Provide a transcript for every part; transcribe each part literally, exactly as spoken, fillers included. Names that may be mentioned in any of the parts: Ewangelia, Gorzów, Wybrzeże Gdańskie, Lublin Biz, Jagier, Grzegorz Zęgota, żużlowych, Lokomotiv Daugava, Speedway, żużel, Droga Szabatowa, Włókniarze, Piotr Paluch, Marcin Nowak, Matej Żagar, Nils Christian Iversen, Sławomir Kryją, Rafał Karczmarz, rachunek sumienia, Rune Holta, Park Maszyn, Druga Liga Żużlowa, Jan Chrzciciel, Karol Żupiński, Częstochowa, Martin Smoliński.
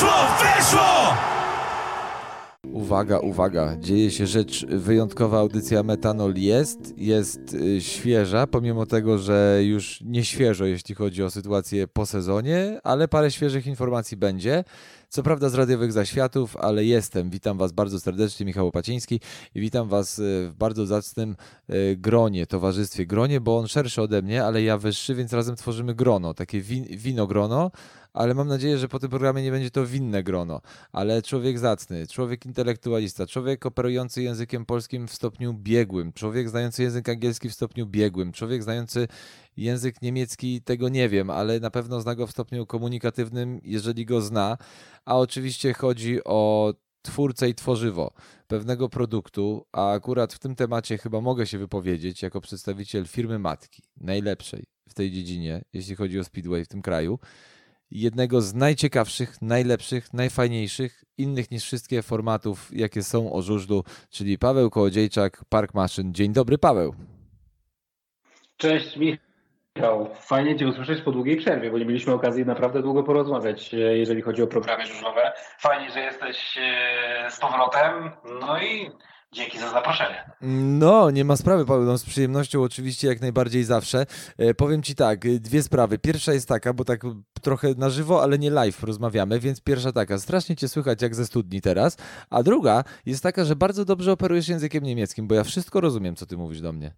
Weszło, weszło! Uwaga, uwaga, dzieje się rzecz wyjątkowa, audycja Metanol jest, jest świeża, pomimo tego, że już nie świeżo, jeśli chodzi o sytuację po sezonie, ale parę świeżych informacji będzie. Co prawda z radiowych zaświatów, ale jestem. Witam Was bardzo serdecznie, Michał Łopaciński, i witam Was w bardzo zacnym gronie, towarzystwie. Gronie, bo on szerszy ode mnie, ale ja wyższy, więc razem tworzymy grono, takie win- winogrono, ale mam nadzieję, że po tym programie nie będzie to winne grono. Ale człowiek zacny, człowiek intelektualista, człowiek operujący językiem polskim w stopniu biegłym, człowiek znający język angielski w stopniu biegłym, człowiek znający język niemiecki, tego nie wiem, ale na pewno zna go w stopniu komunikatywnym, jeżeli go zna. A oczywiście chodzi o twórcę i tworzywo pewnego produktu, a akurat w tym temacie chyba mogę się wypowiedzieć jako przedstawiciel firmy matki, najlepszej w tej dziedzinie, jeśli chodzi o Speedway w tym kraju. Jednego z najciekawszych, najlepszych, najfajniejszych, innych niż wszystkie formatów, jakie są o żużlu, czyli Paweł Kołodziejczak, Park Maszyn. Dzień dobry, Paweł. Cześć, Michał. Fajnie Cię usłyszeć po długiej przerwie, bo nie mieliśmy okazji naprawdę długo porozmawiać, jeżeli chodzi o programy żużlowe. Fajnie, że jesteś z powrotem. No i dzięki za zaproszenie. No, nie ma sprawy, Paweł, no, z przyjemnością oczywiście jak najbardziej zawsze. E, powiem Ci tak, dwie sprawy. Pierwsza jest taka, bo tak trochę na żywo, ale nie live rozmawiamy, więc pierwsza taka, strasznie Cię słychać jak ze studni teraz, a druga jest taka, że bardzo dobrze operujesz językiem niemieckim, bo ja wszystko rozumiem, co Ty mówisz do mnie.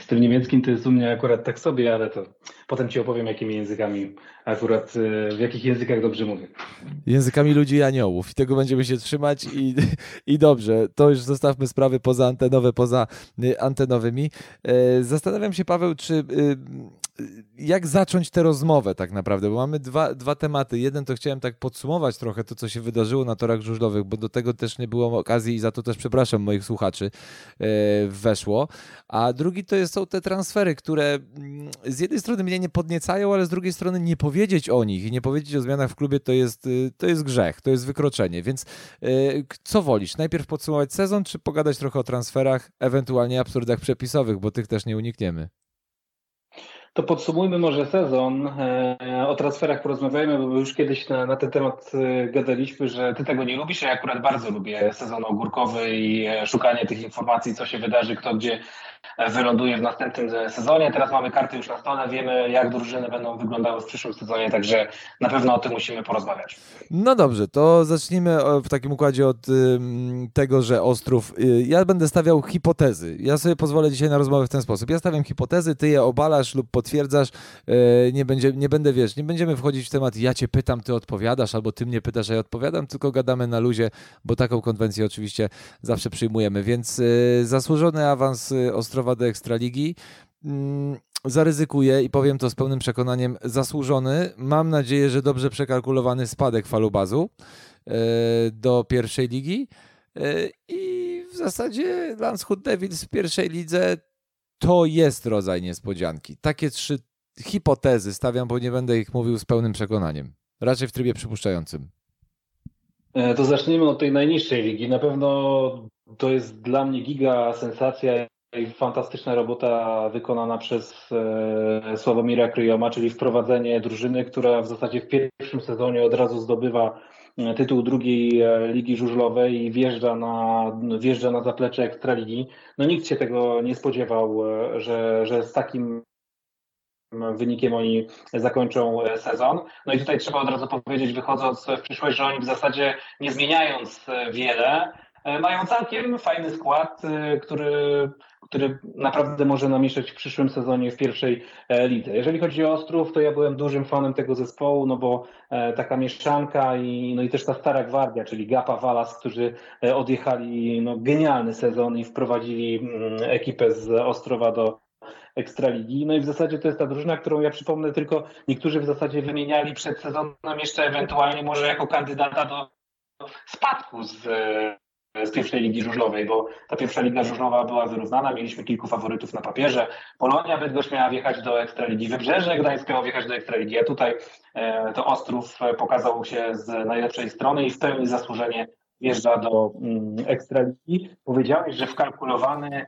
Z tym niemieckim to jest u mnie akurat tak sobie, ale to potem Ci opowiem, jakimi językami akurat, w jakich językach dobrze mówię. Językami ludzi i aniołów. I tego będziemy się trzymać i, i dobrze. To już zostawmy sprawy poza antenowe, poza antenowymi. Zastanawiam się, Paweł, czy jak zacząć tę rozmowę tak naprawdę, bo mamy dwa, dwa tematy. Jeden to chciałem tak podsumować trochę to, co się wydarzyło na torach żużlowych, bo do tego też nie było okazji i za to też przepraszam moich słuchaczy, weszło. A drugi to są te transfery, które z jednej strony mnie nie podniecają, ale z drugiej strony nie powiedzieć o nich i nie powiedzieć o zmianach w klubie to jest, to jest grzech, to jest wykroczenie, więc co wolisz? Najpierw podsumować sezon, czy pogadać trochę o transferach, ewentualnie absurdach przepisowych, bo tych też nie unikniemy? To podsumujmy może sezon. O transferach porozmawiajmy, bo już kiedyś na, na ten temat gadaliśmy, że ty tego nie lubisz, a ja akurat bardzo lubię sezon ogórkowy i szukanie tych informacji, co się wydarzy, kto gdzie wyląduje w następnym sezonie. Teraz mamy karty już na stole, wiemy jak drużyny będą wyglądały w przyszłym sezonie, także na pewno o tym musimy porozmawiać. No dobrze, to zacznijmy w takim układzie od tego, że Ostrów, ja będę stawiał hipotezy. Ja sobie pozwolę dzisiaj na rozmowę w ten sposób. Ja stawiam hipotezy, ty je obalasz lub potwierdzasz, nie, będzie, nie będę, wiesz, nie będziemy wchodzić w temat ja cię pytam, ty odpowiadasz, albo ty mnie pytasz, a ja odpowiadam, tylko gadamy na luzie, bo taką konwencję oczywiście zawsze przyjmujemy, więc zasłużony awans Ostrowa do Ekstraligi. Zaryzykuję i powiem to z pełnym przekonaniem, zasłużony, mam nadzieję, że dobrze przekalkulowany spadek Falubazu do pierwszej ligi i w zasadzie Landshut Devils w pierwszej lidze to jest rodzaj niespodzianki. Takie trzy hipotezy stawiam, bo nie będę ich mówił z pełnym przekonaniem. Raczej w trybie przypuszczającym. To zacznijmy od tej najniższej ligi. Na pewno to jest dla mnie giga sensacja i fantastyczna robota wykonana przez Sławomira Kryjoma, czyli wprowadzenie drużyny, która w zasadzie w pierwszym sezonie od razu zdobywa tytuł drugiej ligi żużlowej i wjeżdża na, wjeżdża na zaplecze Ekstraligi. No nikt się tego nie spodziewał, że, że z takim wynikiem oni zakończą sezon. No i tutaj trzeba od razu powiedzieć, wychodząc w przyszłość, że oni w zasadzie nie zmieniając wiele, mają całkiem fajny skład, który, który naprawdę może namieszać w przyszłym sezonie w pierwszej lidze. Jeżeli chodzi o Ostrów, to ja byłem dużym fanem tego zespołu, no bo taka mieszanka i, no i też ta stara gwardia, czyli Gapa, Walas, którzy odjechali no, genialny sezon i wprowadzili ekipę z Ostrowa do Ekstraligi. No i w zasadzie to jest ta drużyna, którą ja przypomnę tylko, niektórzy w zasadzie wymieniali przed sezonem jeszcze ewentualnie może jako kandydata do spadku z z pierwszej ligi żużlowej, bo ta pierwsza liga żużlowa była wyrównana, mieliśmy kilku faworytów na papierze. Polonia Bydgoszcz miała wjechać do Ekstraligi, Wybrzeże Gdańskie miało wjechać do Ekstraligi, a tutaj e, to Ostrów pokazał się z najlepszej strony i w pełni zasłużenie wjeżdża do mm, Ekstraligi. Powiedziałeś, że wkalkulowany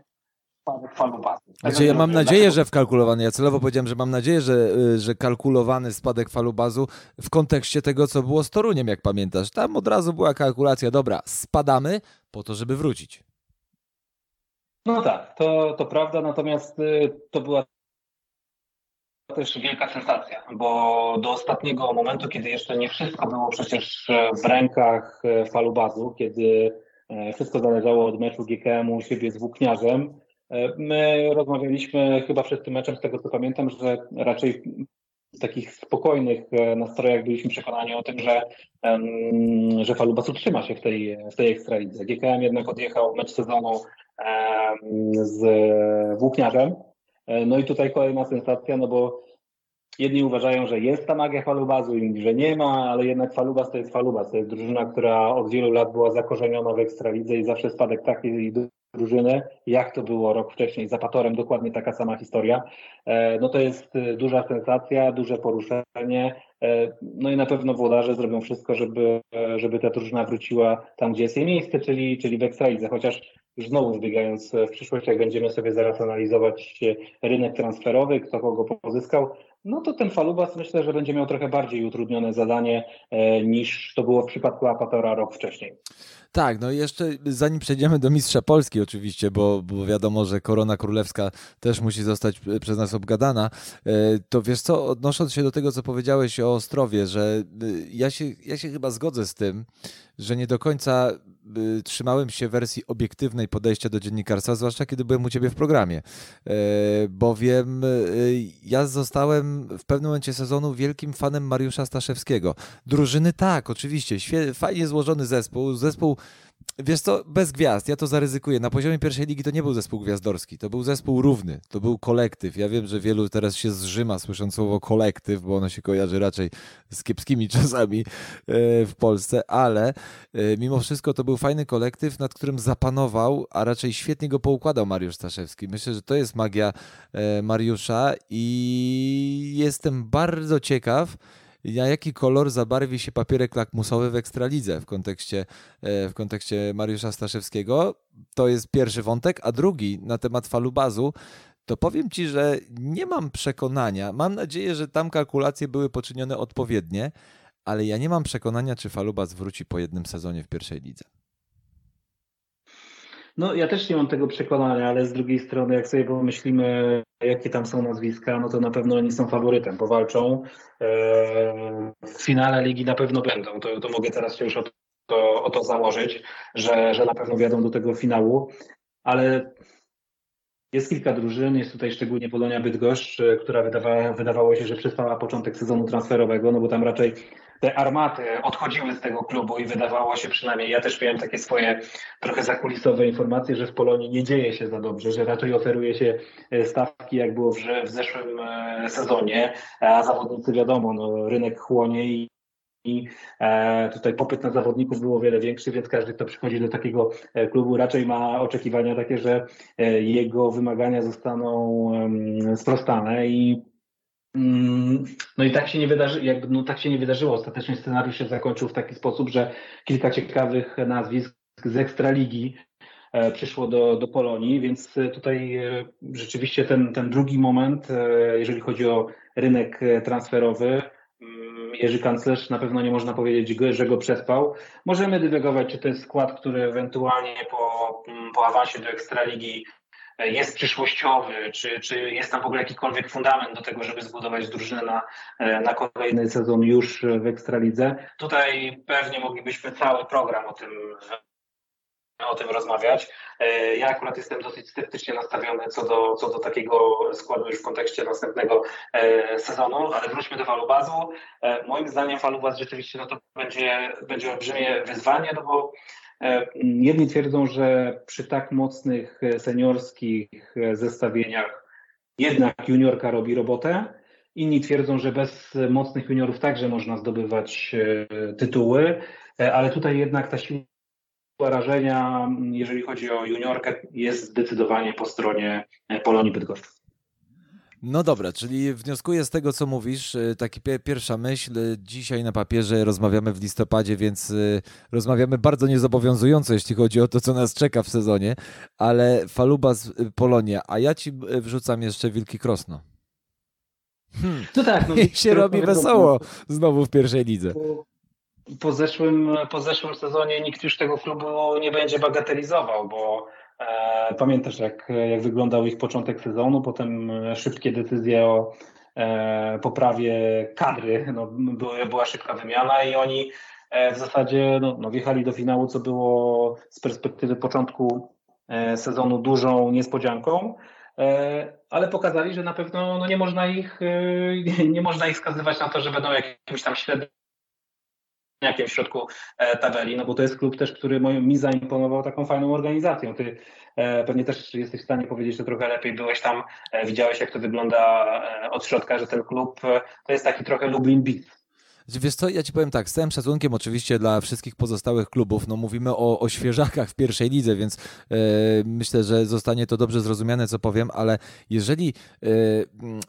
Falubaz. Znaczy, ja mam nadzieję, że wkalkulowany, ja celowo powiedziałem, że mam nadzieję, że, że kalkulowany spadek Falubazu w kontekście tego, co było z Toruniem, jak pamiętasz. Tam od razu była kalkulacja, dobra, spadamy po to, żeby wrócić. No tak, to, to prawda, natomiast to była też wielka sensacja, bo do ostatniego momentu, kiedy jeszcze nie wszystko było przecież w rękach Falubazu, kiedy wszystko zależało od meczu G K M u u siebie z Włókniarzem, my rozmawialiśmy chyba przed tym meczem, z tego co pamiętam, że raczej w takich spokojnych nastrojach byliśmy przekonani o tym, że, że Falubaz utrzyma się w tej, w tej ekstralidze. G K M jednak odjechał mecz sezonu z Włókniarzem. No i tutaj kolejna sensacja, no bo jedni uważają, że jest ta magia Falubazu, inni, że nie ma, ale jednak Falubaz to jest Falubaz. To jest drużyna, która od wielu lat była zakorzeniona w ekstralidze i zawsze spadek takiej drużyny, jak to było rok wcześniej z Apatorem, dokładnie taka sama historia. No to jest duża sensacja, duże poruszenie. No i na pewno włodarze zrobią wszystko, żeby, żeby ta drużyna wróciła tam, gdzie jest jej miejsce, czyli, czyli w ekstralidze, chociaż już znowu zbiegając w przyszłość, jak będziemy sobie zaraz analizować rynek transferowy, kto kogo pozyskał, no to ten Falubaz myślę, że będzie miał trochę bardziej utrudnione zadanie e, niż to było w przypadku Apatora rok wcześniej. Tak, no i jeszcze zanim przejdziemy do mistrza Polski oczywiście, bo, bo wiadomo, że korona królewska też musi zostać przez nas obgadana, e, to wiesz co, odnosząc się do tego, co powiedziałeś o Ostrowie, że e, ja, się, ja się chyba zgodzę z tym, że nie do końca e, trzymałem się wersji obiektywnej podejścia do dziennikarstwa, zwłaszcza kiedy byłem u Ciebie w programie, e, bowiem e, ja zostałem w pewnym momencie sezonu wielkim fanem Mariusza Staszewskiego. Drużyny tak, oczywiście, świe- fajnie złożony zespół, zespół, wiesz co, bez gwiazd, ja to zaryzykuję. Na poziomie pierwszej ligi to nie był zespół gwiazdorski, to był zespół równy, to był kolektyw. Ja wiem, że wielu teraz się zżyma słysząc słowo kolektyw, bo ono się kojarzy raczej z kiepskimi czasami w Polsce, ale mimo wszystko to był fajny kolektyw, nad którym zapanował, a raczej świetnie go poukładał Mariusz Staszewski. Myślę, że to jest magia Mariusza i jestem bardzo ciekaw, na jaki kolor zabarwi się papierek lakmusowy w Ekstralidze w kontekście, w kontekście Mariusza Staszewskiego? To jest pierwszy wątek, a drugi na temat Falubazu, to powiem Ci, że nie mam przekonania, mam nadzieję, że tam kalkulacje były poczynione odpowiednie, ale ja nie mam przekonania, czy Falubaz wróci po jednym sezonie w pierwszej lidze. No ja też nie mam tego przekonania, ale z drugiej strony jak sobie pomyślimy, jakie tam są nazwiska, no to na pewno oni są faworytem, powalczą. W finale ligi na pewno będą, to, to mogę teraz się już o to, o to założyć, że, że na pewno wjadą do tego finału, ale jest kilka drużyn, jest tutaj szczególnie Polonia Bydgoszcz, która wydawa, wydawało się, że przestała początek sezonu transferowego, no bo tam raczej te armaty odchodziły z tego klubu i wydawało się przynajmniej, ja też miałem takie swoje trochę zakulisowe informacje, że w Polonii nie dzieje się za dobrze, że raczej oferuje się stawki jak było w, w zeszłym sezonie, a zawodnicy wiadomo, no, rynek chłonie i I tutaj popyt na zawodników było wiele większy, więc każdy, kto przychodzi do takiego klubu, raczej ma oczekiwania takie, że jego wymagania zostaną sprostane i no i tak się nie wydarzy, jakby, no tak się nie wydarzyło. Ostatecznie scenariusz się zakończył w taki sposób, że kilka ciekawych nazwisk z Ekstraligi przyszło do, do Polonii, więc tutaj rzeczywiście ten, ten drugi moment, jeżeli chodzi o rynek transferowy, Jerzy Kanclerz, na pewno nie można powiedzieć, że go przespał. Możemy dywagować, czy to jest skład, który ewentualnie po, po awansie do Ekstraligi jest przyszłościowy, czy, czy jest tam w ogóle jakikolwiek fundament do tego, żeby zbudować drużynę na, na kolejny sezon już w Ekstralidze. Tutaj pewnie moglibyśmy cały program o tym o tym rozmawiać. Ja akurat jestem dosyć sceptycznie nastawiony co do, co do takiego składu już w kontekście następnego sezonu, ale wróćmy do Falubazu. Moim zdaniem Falubaz rzeczywiście no to będzie, będzie olbrzymie wyzwanie, no bo jedni twierdzą, że przy tak mocnych seniorskich zestawieniach jednak juniorka robi robotę, inni twierdzą, że bez mocnych juniorów także można zdobywać tytuły, ale tutaj jednak ta siła rażenia, jeżeli chodzi o juniorkę, jest zdecydowanie po stronie Polonii Bydgoszcz. No dobra, czyli wnioskuję z tego, co mówisz, taki pierwsza myśl, dzisiaj na papierze rozmawiamy w listopadzie, więc rozmawiamy bardzo niezobowiązująco, jeśli chodzi o to, co nas czeka w sezonie, ale Falubaz, Polonia, a ja ci wrzucam jeszcze Wilki Krosno. Hmm. No tak. No, I się robi wesoło znowu w pierwszej lidze. Po zeszłym, po zeszłym sezonie nikt już tego klubu nie będzie bagatelizował, bo e, pamiętasz jak, jak wyglądał ich początek sezonu, potem szybkie decyzje o e, poprawie kadry, no, były, była szybka wymiana i oni e, w zasadzie no, no, wjechali do finału, co było z perspektywy początku e, sezonu dużą niespodzianką. Ale pokazali, że na pewno no nie można ich nie można ich skazywać na to, że będą jakimś tam średniakiem w środku tabeli, no bo to jest klub też, który mi zaimponował taką fajną organizacją. Ty pewnie też jesteś w stanie powiedzieć, że trochę lepiej byłeś tam, widziałeś jak to wygląda od środka, że ten klub to jest taki trochę Lublin Biz. Wiesz co, ja ci powiem tak, z całym szacunkiem oczywiście dla wszystkich pozostałych klubów, no mówimy o, o świeżakach w pierwszej lidze, więc yy, myślę, że zostanie to dobrze zrozumiane, co powiem, ale jeżeli yy,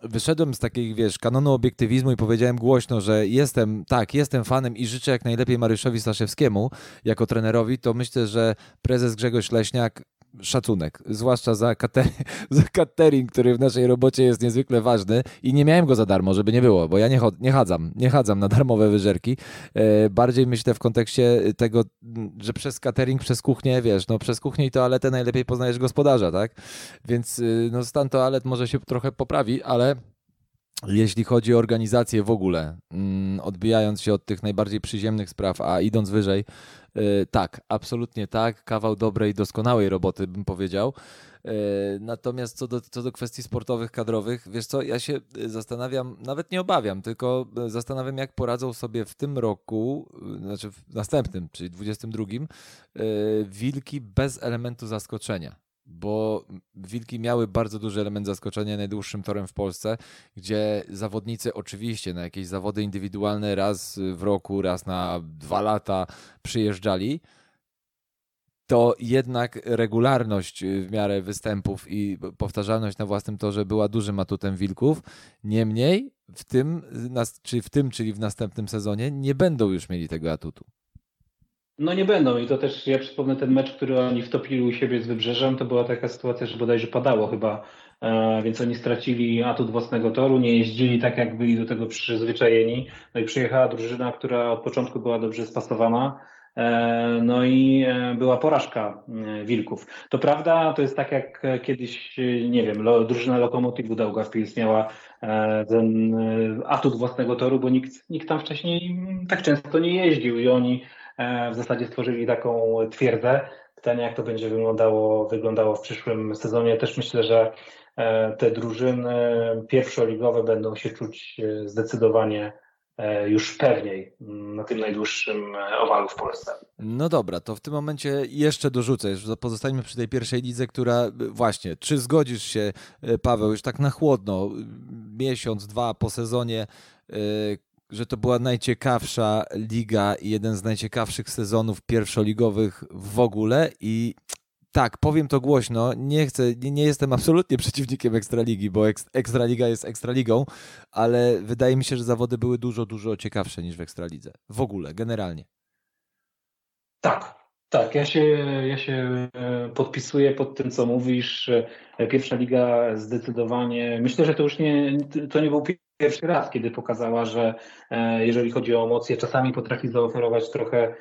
wyszedłem z takiej, wiesz, kanonu obiektywizmu i powiedziałem głośno, że jestem, tak, jestem fanem i życzę jak najlepiej Mariuszowi Staszewskiemu jako trenerowi, to myślę, że prezes Grzegorz Leśniak, szacunek, zwłaszcza za catering, za catering, który w naszej robocie jest niezwykle ważny i nie miałem go za darmo, żeby nie było, bo ja nie, chod- nie chadzam, nie chadzam na darmowe wyżerki. Bardziej myślę w kontekście tego, że przez catering, przez kuchnię, wiesz, no przez kuchnię i toaletę najlepiej poznajesz gospodarza, tak? Więc no stan toalet może się trochę poprawi, ale jeśli chodzi o organizację w ogóle, odbijając się od tych najbardziej przyziemnych spraw, a idąc wyżej, tak, absolutnie tak, kawał dobrej, doskonałej roboty bym powiedział. Natomiast co do, co do kwestii sportowych, kadrowych, wiesz co, ja się zastanawiam, nawet nie obawiam, tylko zastanawiam jak poradzą sobie w tym roku, znaczy w następnym, czyli dwudziestym drugim, Wilki bez elementu zaskoczenia. Bo Wilki miały bardzo duży element zaskoczenia najdłuższym torem w Polsce, gdzie zawodnicy oczywiście na jakieś zawody indywidualne raz w roku, raz na dwa lata przyjeżdżali, to jednak regularność w miarę występów i powtarzalność na własnym torze była dużym atutem Wilków. Niemniej w tym, czy w tym, czyli w następnym sezonie nie będą już mieli tego atutu. No nie będą i to też, ja przypomnę ten mecz, który oni wtopili u siebie z Wybrzeżem, to była taka sytuacja, że bodajże padało chyba, e, więc oni stracili atut własnego toru, nie jeździli tak jak byli do tego przyzwyczajeni, no i przyjechała drużyna, która od początku była dobrze spasowana, e, no i e, była porażka e, Wilków. To prawda, to jest tak jak kiedyś, nie wiem, lo, drużyna Lokomotivu Daugava miała e, ten e, atut własnego toru, bo nikt, nikt tam wcześniej tak często nie jeździł i oni w zasadzie stworzyli taką twierdzę. Pytanie, jak to będzie wyglądało, wyglądało w przyszłym sezonie. Też myślę, że te drużyny pierwszoligowe będą się czuć zdecydowanie już pewniej na tym najdłuższym owalu w Polsce. No dobra, to w tym momencie jeszcze dorzucę, pozostańmy przy tej pierwszej lidze, która właśnie, czy zgodzisz się, Paweł, już tak na chłodno, miesiąc, dwa po sezonie, że to była najciekawsza liga i jeden z najciekawszych sezonów pierwszoligowych w ogóle i tak, powiem to głośno, nie chcę, nie, nie jestem absolutnie przeciwnikiem Ekstraligi, bo Ekstraliga jest Ekstraligą, ale wydaje mi się, że zawody były dużo, dużo ciekawsze niż w Ekstralidze. W ogóle, generalnie. Tak, tak, ja się, ja się podpisuję pod tym, co mówisz. Pierwsza liga zdecydowanie, myślę, że to już nie, to nie był pierwszy raz, kiedy pokazała, że jeżeli chodzi o emocje, czasami potrafi zaoferować trochę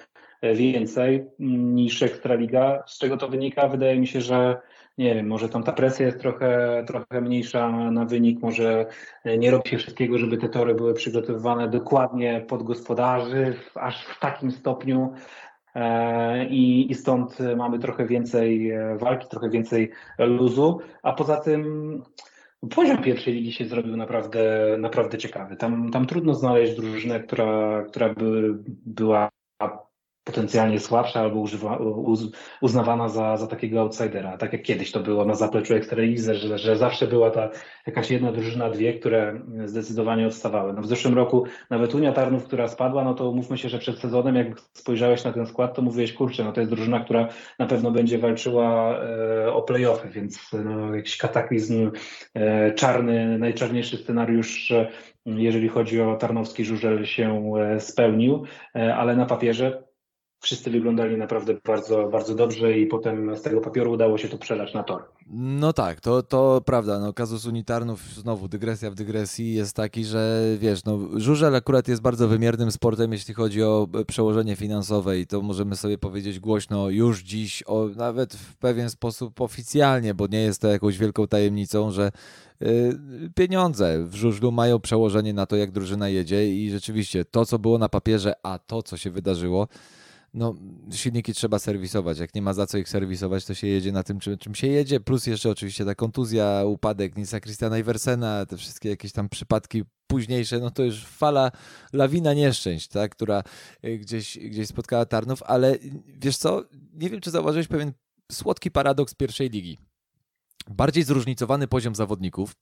więcej niż Ekstraliga. Z czego to wynika? Wydaje mi się, że nie wiem, może tam ta presja jest trochę, trochę mniejsza na wynik, może nie robi się wszystkiego, żeby te tory były przygotowywane dokładnie pod gospodarzy, aż w takim stopniu. I, I stąd mamy trochę więcej walki, trochę więcej luzu, a poza tym poziom pierwszej ligi się zrobił naprawdę, naprawdę ciekawy. Tam, tam trudno znaleźć drużynę, która, która by była potencjalnie słabsza albo używa, uz, uznawana za, za takiego outsidera. Tak jak kiedyś to było na zapleczu Ekstraligi, że, że zawsze była ta jakaś jedna drużyna, dwie, które zdecydowanie odstawały. No w zeszłym roku nawet Unia Tarnów, która spadła, no to umówmy się, że przed sezonem jak spojrzałeś na ten skład, to mówiłeś, kurczę, no to jest drużyna, która na pewno będzie walczyła e, o play-offy, więc no, jakiś kataklizm e, czarny, najczarniejszy scenariusz, jeżeli chodzi o tarnowski żużel, się spełnił, ale na papierze wszyscy wyglądali naprawdę bardzo, bardzo dobrze i potem z tego papieru udało się to przelać na tor. No tak, to, to prawda. No, kazus Unii Tarnów, znowu dygresja w dygresji, jest taki, że wiesz, no, żużel akurat jest bardzo wymiernym sportem, jeśli chodzi o przełożenie finansowe i to możemy sobie powiedzieć głośno już dziś, o, nawet w pewien sposób oficjalnie, bo nie jest to jakąś wielką tajemnicą, że pieniądze w żużlu mają przełożenie na to, jak drużyna jedzie i rzeczywiście to, co było na papierze, a to, co się wydarzyło, no silniki trzeba serwisować. Jak nie ma za co ich serwisować, to się jedzie na tym, czym, czym się jedzie. Plus jeszcze oczywiście ta kontuzja, upadek Nilsa Christiana Iversena, te wszystkie jakieś tam przypadki późniejsze, no to już fala, lawina nieszczęść, ta, która gdzieś, gdzieś spotkała Tarnów, ale wiesz co, nie wiem, czy zauważyłeś pewien słodki paradoks pierwszej ligi. Bardziej zróżnicowany poziom zawodników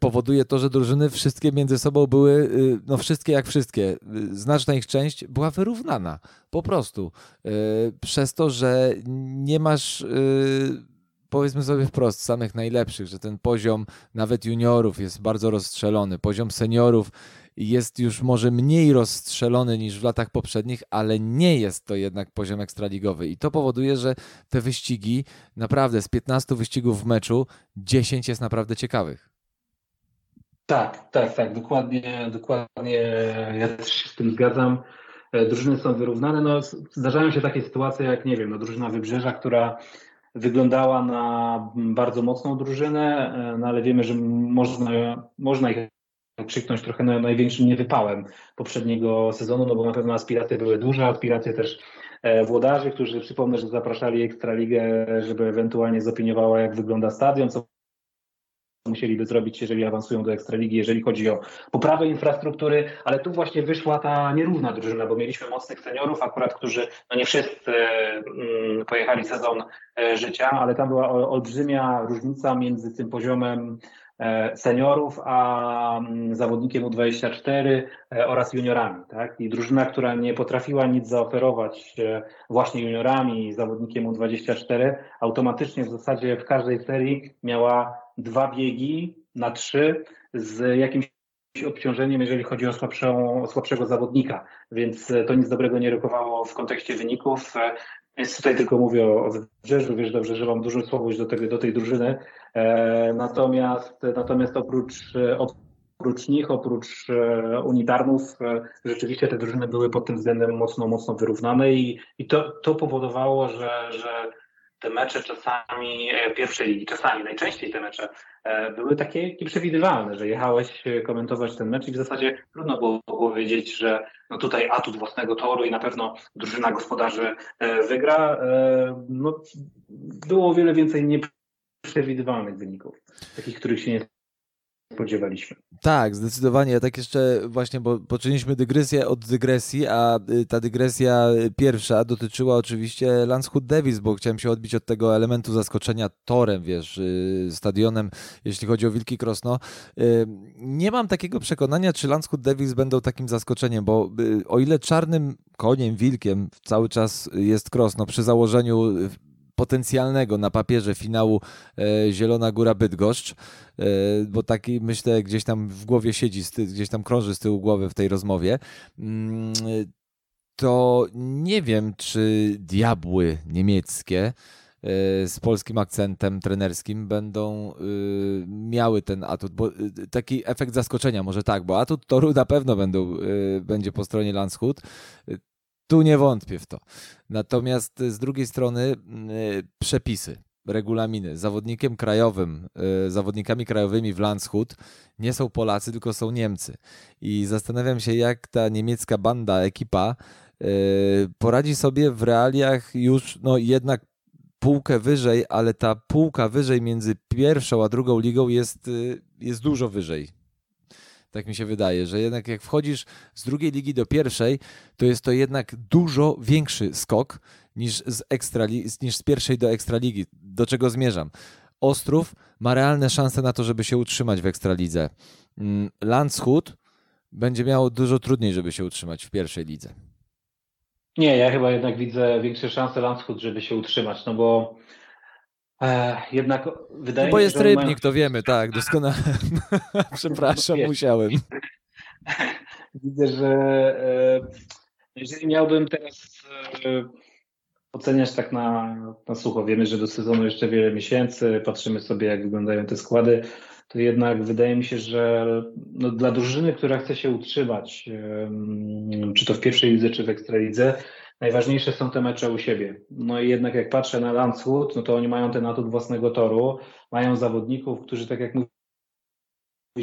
powoduje to, że drużyny wszystkie między sobą były, no wszystkie jak wszystkie, znaczna ich część była wyrównana, po prostu. Przez to, że nie masz, powiedzmy sobie wprost, samych najlepszych, że ten poziom nawet juniorów jest bardzo rozstrzelony, poziom seniorów jest już może mniej rozstrzelony niż w latach poprzednich, ale nie jest to jednak poziom ekstraligowy i to powoduje, że te wyścigi naprawdę z piętnastu wyścigów w meczu dziesięć jest naprawdę ciekawych. Tak, tak, tak, dokładnie, dokładnie, ja też się z tym zgadzam. Drużyny są wyrównane, no zdarzają się takie sytuacje jak, nie wiem, no, drużyna Wybrzeża, która wyglądała na bardzo mocną drużynę, no ale wiemy, że można, można ich krzyknąć trochę na największym niewypałem poprzedniego sezonu, no bo na pewno aspiracje były duże, aspiracje też włodarzy, którzy, przypomnę, że zapraszali Ekstraligę, żeby ewentualnie zopiniowała, jak wygląda stadion, co musieliby zrobić, jeżeli awansują do Ekstraligi, jeżeli chodzi o poprawę infrastruktury, ale tu właśnie wyszła ta nierówna drużyna, bo mieliśmy mocnych seniorów akurat, którzy, no nie wszyscy mm, pojechali sezon e, życia, ale tam była olbrzymia różnica między tym poziomem e, seniorów, a m, zawodnikiem U dwadzieścia cztery e, oraz juniorami, tak? I drużyna, która nie potrafiła nic zaoferować e, właśnie juniorami i zawodnikiem U dwadzieścia cztery, automatycznie w zasadzie w każdej serii miała dwa biegi na trzy z jakimś obciążeniem, jeżeli chodzi o, słabszą, o słabszego zawodnika, więc to nic dobrego nie rokowało w kontekście wyników, więc tutaj tylko mówię o, o Wybrzeżu, wiesz dobrze, że mam dużą słabość do, tego, do tej drużyny, e, natomiast, natomiast oprócz, oprócz nich, oprócz e, Unii Tarnów, e, rzeczywiście te drużyny były pod tym względem mocno, mocno wyrównane i, i to, to powodowało, że, że te mecze czasami pierwszej ligi, czasami najczęściej te mecze były takie nieprzewidywalne, że jechałeś komentować ten mecz i w zasadzie trudno było powiedzieć, że no tutaj atut własnego toru i na pewno drużyna gospodarzy wygra. No, było o wiele więcej nieprzewidywalnych wyników, takich, których się nie spodziewaliśmy. Tak, zdecydowanie. Ja tak jeszcze właśnie, bo poczyniliśmy dygresję od dygresji, a ta dygresja pierwsza dotyczyła oczywiście Landshut Devils, bo chciałem się odbić od tego elementu zaskoczenia torem, wiesz, stadionem, jeśli chodzi o Wilki Krosno. Nie mam takiego przekonania, czy Landshut Devils będą takim zaskoczeniem, bo o ile czarnym koniem, wilkiem cały czas jest Krosno przy założeniu potencjalnego na papierze finału e, Zielona Góra Bydgoszcz, e, bo taki myślę gdzieś tam w głowie siedzi, sty, gdzieś tam krąży z tyłu głowy w tej rozmowie, mm, to nie wiem, czy diabły niemieckie z polskim akcentem trenerskim będą y, miały ten atut, bo y, taki efekt zaskoczenia może tak, bo atut toru na pewno będą, y, będzie po stronie Landshut. Tu nie wątpię w to. Natomiast z drugiej strony yy, przepisy, regulaminy. Zawodnikiem krajowym, yy, zawodnikami krajowymi w Landshut nie są Polacy, tylko są Niemcy. I zastanawiam się, jak ta niemiecka banda, ekipa yy, poradzi sobie w realiach już no jednak półkę wyżej, ale ta półka wyżej między pierwszą a drugą ligą jest, yy, jest dużo wyżej. Tak mi się wydaje, że jednak jak wchodzisz z drugiej ligi do pierwszej, to jest to jednak dużo większy skok niż z, ekstra, niż z pierwszej do ekstraligi, do czego zmierzam. Ostrów ma realne szanse na to, żeby się utrzymać w ekstralidze. Landshut będzie miało dużo trudniej, żeby się utrzymać w pierwszej lidze. Nie, ja chyba jednak widzę większe szanse Landshut, żeby się utrzymać, no bo e, jednak wydaje no bo mi się, jest że Rybnik, mają... to wiemy, tak, doskonale. Przepraszam, no, musiałem. Widzę, że e, jeżeli miałbym teraz e, oceniać tak na, na sucho, wiemy, że do sezonu jeszcze wiele miesięcy, patrzymy sobie, jak wyglądają te składy, to jednak wydaje mi się, że no dla drużyny, która chce się utrzymać, czy to w pierwszej lidze, czy w ekstralidze, najważniejsze są te mecze u siebie. No i jednak jak patrzę na Landshut, no to oni mają ten atut własnego toru, mają zawodników, którzy tak jak mówię,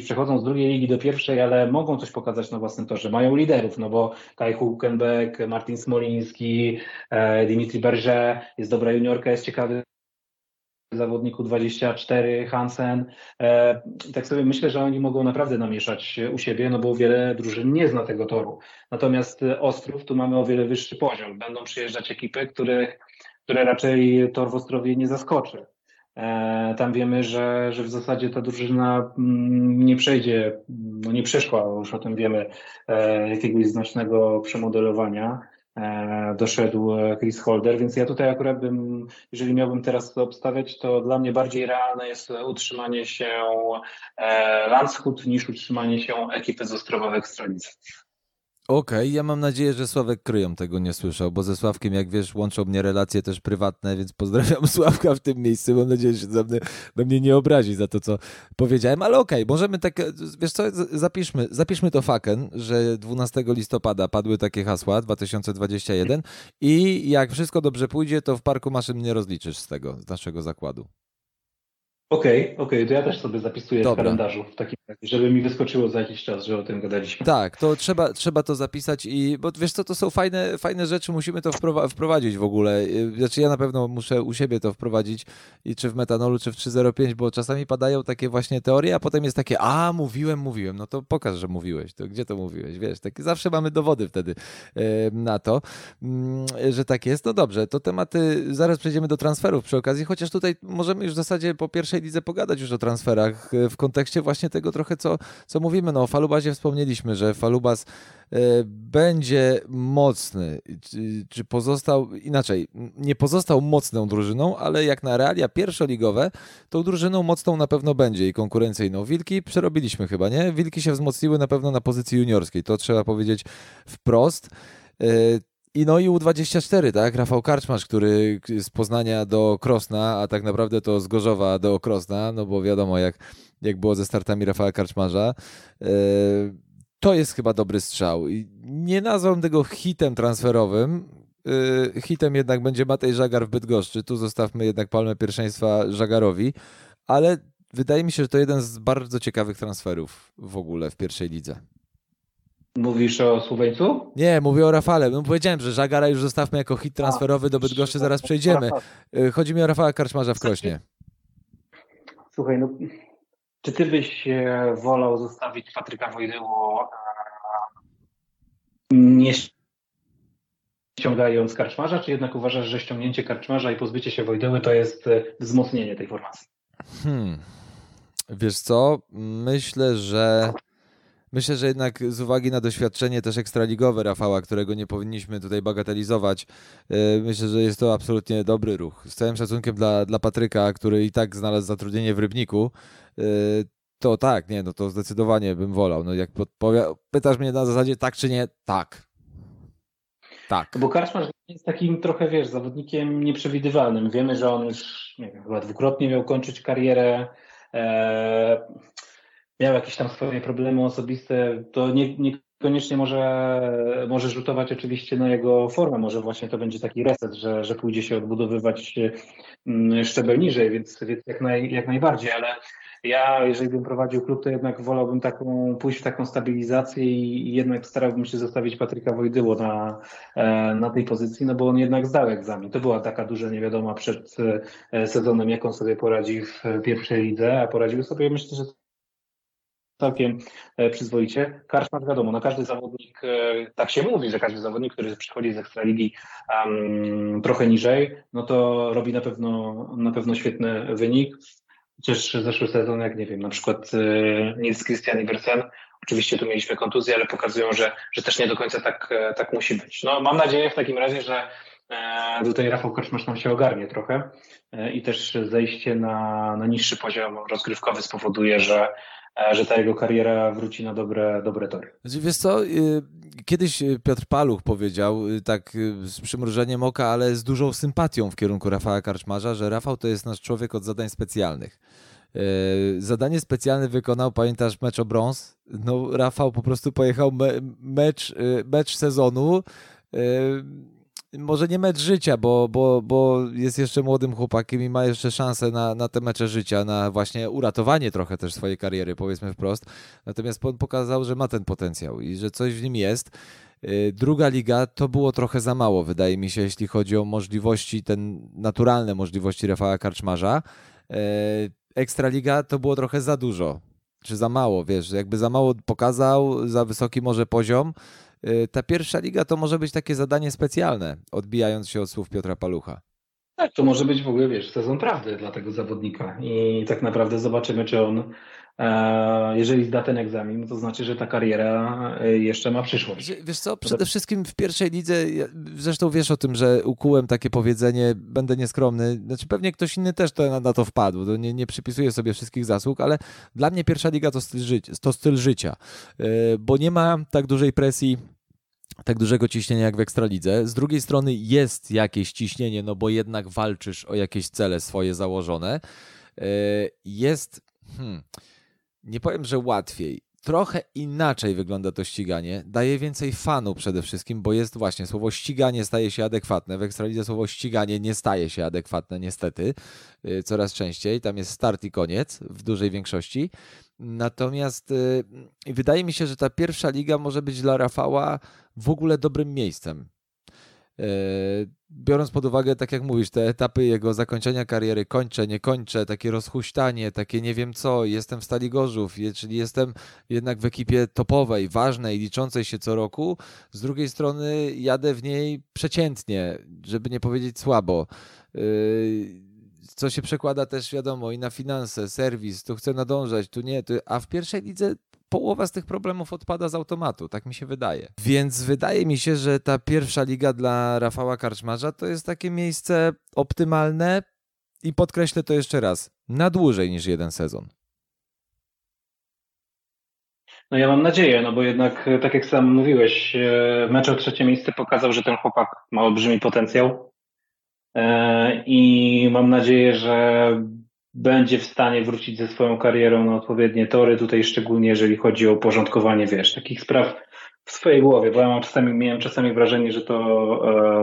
przechodzą z drugiej ligi do pierwszej, ale mogą coś pokazać na własnym torze. Mają liderów, no bo Kai Huckenbeck, Martin Smoliński, e, Dimitri Berger, jest dobra juniorka, jest ciekawy zawodniku dwadzieścia cztery, Hansen. E, tak sobie myślę, że oni mogą naprawdę namieszać u siebie, no bo wiele drużyn nie zna tego toru. Natomiast Ostrów, tu mamy o wiele wyższy poziom. Będą przyjeżdżać ekipy, które, które raczej tor w Ostrowie nie zaskoczy. E, tam wiemy, że, że w zasadzie ta drużyna m, nie przejdzie, no nie przeszła, już o tym wiemy, e, jakiegoś znacznego przemodelowania. E, doszedł Chris Holder, więc ja tutaj akurat bym, jeżeli miałbym teraz to obstawiać, to dla mnie bardziej realne jest utrzymanie się e, Landshut niż utrzymanie się ekipy z Ostrowa w Ekstralidze. Okej, okay, ja mam nadzieję, że Sławek Kryją tego nie słyszał, bo ze Sławkiem, jak wiesz, łączą mnie relacje też prywatne, więc pozdrawiam Sławka w tym miejscu. Mam nadzieję, że się za mnie, na mnie nie obrazi za to, co powiedziałem, ale okej, okay, możemy tak, wiesz co, zapiszmy, zapiszmy to faken, że dwunastego listopada padły takie hasła dwa tysiące dwudziesty pierwszy i jak wszystko dobrze pójdzie, to w Parku Maszyn mnie rozliczysz z tego, z naszego zakładu. Okej, okay, okej, okay, to ja też sobie zapisuję. Dobra. W kalendarzu, w takim, żeby mi wyskoczyło za jakiś czas, że o tym gadaliśmy. Tak, to trzeba, trzeba to zapisać i, bo wiesz co, to są fajne, fajne rzeczy, musimy to wprowadzić w ogóle. Znaczy ja na pewno muszę u siebie to wprowadzić i czy w Metanolu, czy w trzysta pięć, bo czasami padają takie właśnie teorie, a potem jest takie, a mówiłem, mówiłem, no to pokaż, że mówiłeś, to gdzie to mówiłeś, wiesz, tak zawsze mamy dowody wtedy na to, że tak jest. No dobrze, to tematy, zaraz przejdziemy do transferów przy okazji, chociaż tutaj możemy już w zasadzie po pierwszej widzę pogadać już o transferach w kontekście właśnie tego trochę, co, co mówimy. No, o Falubazie wspomnieliśmy, że Falubaz będzie mocny. Czy pozostał, inaczej, nie pozostał mocną drużyną, ale jak na realia pierwszoligowe, tą drużyną mocną na pewno będzie i konkurencyjną. Wilki przerobiliśmy chyba, nie? Wilki się wzmocniły na pewno na pozycji juniorskiej. To trzeba powiedzieć wprost. I no i U dwadzieścia cztery, tak? Rafał Karczmarz, który z Poznania do Krosna, a tak naprawdę to z Gorzowa do Krosna, no bo wiadomo jak, jak było ze startami Rafała Karczmarza. Yy, to jest chyba dobry strzał. Nie nazwam tego hitem transferowym. Yy, hitem jednak będzie Matej Żagar w Bydgoszczy. Tu zostawmy jednak palmę pierwszeństwa Żagarowi, ale wydaje mi się, że to jeden z bardzo ciekawych transferów w ogóle w pierwszej lidze. Mówisz o Słoweńcu? Nie, mówię o Rafale. No, powiedziałem, że Żagara już zostawmy jako hit transferowy, do Bydgoszczy zaraz przejdziemy. Chodzi mi o Rafała Karczmarza w Krośnie. Słuchaj, no, czy ty byś wolał zostawić Patryka Wojdyło, nie ściągając Karczmarza, czy jednak uważasz, że ściągnięcie Karczmarza i pozbycie się Wojdyły to jest wzmocnienie tej formacji? Hmm. Wiesz co, myślę, że... Myślę, że jednak z uwagi na doświadczenie też ekstraligowe Rafała, którego nie powinniśmy tutaj bagatelizować, myślę, że jest to absolutnie dobry ruch. Z całym szacunkiem dla, dla Patryka, który i tak znalazł zatrudnienie w Rybniku, to tak, nie, no to zdecydowanie bym wolał. No jak podpowia- pytasz mnie na zasadzie tak czy nie, tak. Tak. Bo Karczmarz jest takim trochę, wiesz, zawodnikiem nieprzewidywalnym. Wiemy, że on już, nie wiem, chyba dwukrotnie miał kończyć karierę. Eee... Miał jakieś tam swoje problemy osobiste, to nie, niekoniecznie może, może rzutować oczywiście na jego formę, może właśnie to będzie taki reset, że, że pójdzie się odbudowywać szczebel niżej, więc, więc jak, naj, jak najbardziej, ale ja jeżeli bym prowadził klub, to jednak wolałbym taką, pójść w taką stabilizację i jednak starałbym się zostawić Patryka Wojdyło na, na tej pozycji, no bo on jednak zdał egzamin. To była taka duża niewiadoma przed sezonem, jak on sobie poradzi w pierwszej lidze, a poradził sobie, myślę, że całkiem przyzwoicie. Karczmarz, wiadomo, no każdy zawodnik, tak się mówi, że każdy zawodnik, który przychodzi z Ekstraligi um, trochę niżej, no to robi na pewno, na pewno świetny wynik. Chociaż zeszły sezon, jak nie wiem, na przykład Nils Christian Iversen, oczywiście tu mieliśmy kontuzję, ale pokazują, że, że też nie do końca tak, tak musi być. No, mam nadzieję w takim razie, że tutaj Rafał Karczmarz nam się ogarnie trochę i też zejście na, na niższy poziom rozgrywkowy spowoduje, że, że ta jego kariera wróci na dobre, dobre tory. Wiesz co, kiedyś Piotr Paluch powiedział, tak z przymrużeniem oka, ale z dużą sympatią w kierunku Rafała Karczmarza, że Rafał to jest nasz człowiek od zadań specjalnych. Zadanie specjalne wykonał, pamiętasz, mecz o brąz? No, Rafał po prostu pojechał me, mecz, mecz sezonu. Może nie mecz życia, bo, bo, bo jest jeszcze młodym chłopakiem i ma jeszcze szansę na, na te mecze życia, na właśnie uratowanie trochę też swojej kariery, powiedzmy wprost. Natomiast on pokazał, że ma ten potencjał i że coś w nim jest. Druga liga to było trochę za mało, wydaje mi się, jeśli chodzi o możliwości, ten naturalne możliwości Rafała Karczmarza. Ekstraliga to było trochę za dużo, czy za mało, wiesz, jakby za mało pokazał, za wysoki może poziom. Ta pierwsza liga to może być takie zadanie specjalne, odbijając się od słów Piotra Palucha. Tak, to może być w ogóle, wiesz, sezon prawdy dla tego zawodnika i tak naprawdę zobaczymy, czy on, e, jeżeli zda ten egzamin, to znaczy, że ta kariera jeszcze ma przyszłość. Wiesz co, przede wszystkim w pierwszej lidze, zresztą wiesz o tym, że ukułem takie powiedzenie, będę nieskromny, znaczy pewnie ktoś inny też to, na, na to wpadł, to nie, nie przypisuję sobie wszystkich zasług, ale dla mnie pierwsza liga to styl, ży- to styl życia, e, bo nie ma tak dużej presji, tak dużego ciśnienia jak w Ekstralidze. Z drugiej strony jest jakieś ciśnienie, no bo jednak walczysz o jakieś cele swoje założone. Jest, hmm, nie powiem, że łatwiej. Trochę inaczej wygląda to ściganie. Daje więcej fanu przede wszystkim, bo jest właśnie słowo ściganie staje się adekwatne. W Ekstralidze słowo ściganie nie staje się adekwatne niestety. Coraz częściej. Tam jest start i koniec w dużej większości. Natomiast yy, wydaje mi się, że ta pierwsza liga może być dla Rafała w ogóle dobrym miejscem. Yy, biorąc pod uwagę, tak jak mówisz, te etapy jego zakończenia kariery, kończę, nie kończę, takie rozhuśtanie, takie nie wiem co, jestem w Stali Gorzów, je, czyli jestem jednak w ekipie topowej, ważnej, liczącej się co roku. Z drugiej strony jadę w niej przeciętnie, żeby nie powiedzieć słabo. Yy, Co się przekłada też, wiadomo, i na finanse, serwis, tu chcę nadążać, tu nie, tu... a w pierwszej lidze połowa z tych problemów odpada z automatu, tak mi się wydaje. Więc wydaje mi się, że ta pierwsza liga dla Rafała Karczmarza to jest takie miejsce optymalne i podkreślę to jeszcze raz, na dłużej niż jeden sezon. No ja mam nadzieję, no bo jednak, tak jak sam mówiłeś, mecz o trzecie miejsce pokazał, że ten chłopak ma olbrzymi potencjał. I mam nadzieję, że będzie w stanie wrócić ze swoją karierą na odpowiednie tory, tutaj szczególnie jeżeli chodzi o porządkowanie, wiesz, takich spraw w swojej głowie, bo ja mam czasami, miałem czasami wrażenie, że to,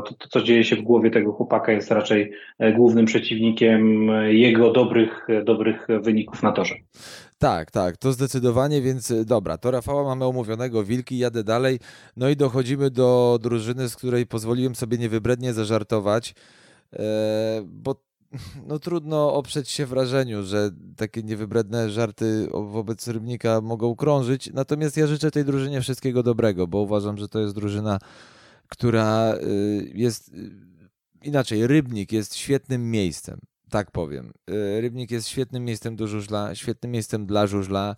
to, to co dzieje się w głowie tego chłopaka jest raczej głównym przeciwnikiem jego dobrych, dobrych wyników na torze. Tak, tak, to zdecydowanie, więc dobra, to Rafała mamy omówionego, Wilki, jadę dalej, no i dochodzimy do drużyny, z której pozwoliłem sobie niewybrednie zażartować. Bo no, trudno oprzeć się wrażeniu, że takie niewybredne żarty wobec Rybnika mogą krążyć, natomiast ja życzę tej drużynie wszystkiego dobrego, bo uważam, że to jest drużyna, która jest inaczej, Rybnik jest świetnym miejscem, tak powiem. Rybnik jest świetnym miejscem do żużla, świetnym miejscem dla żużla.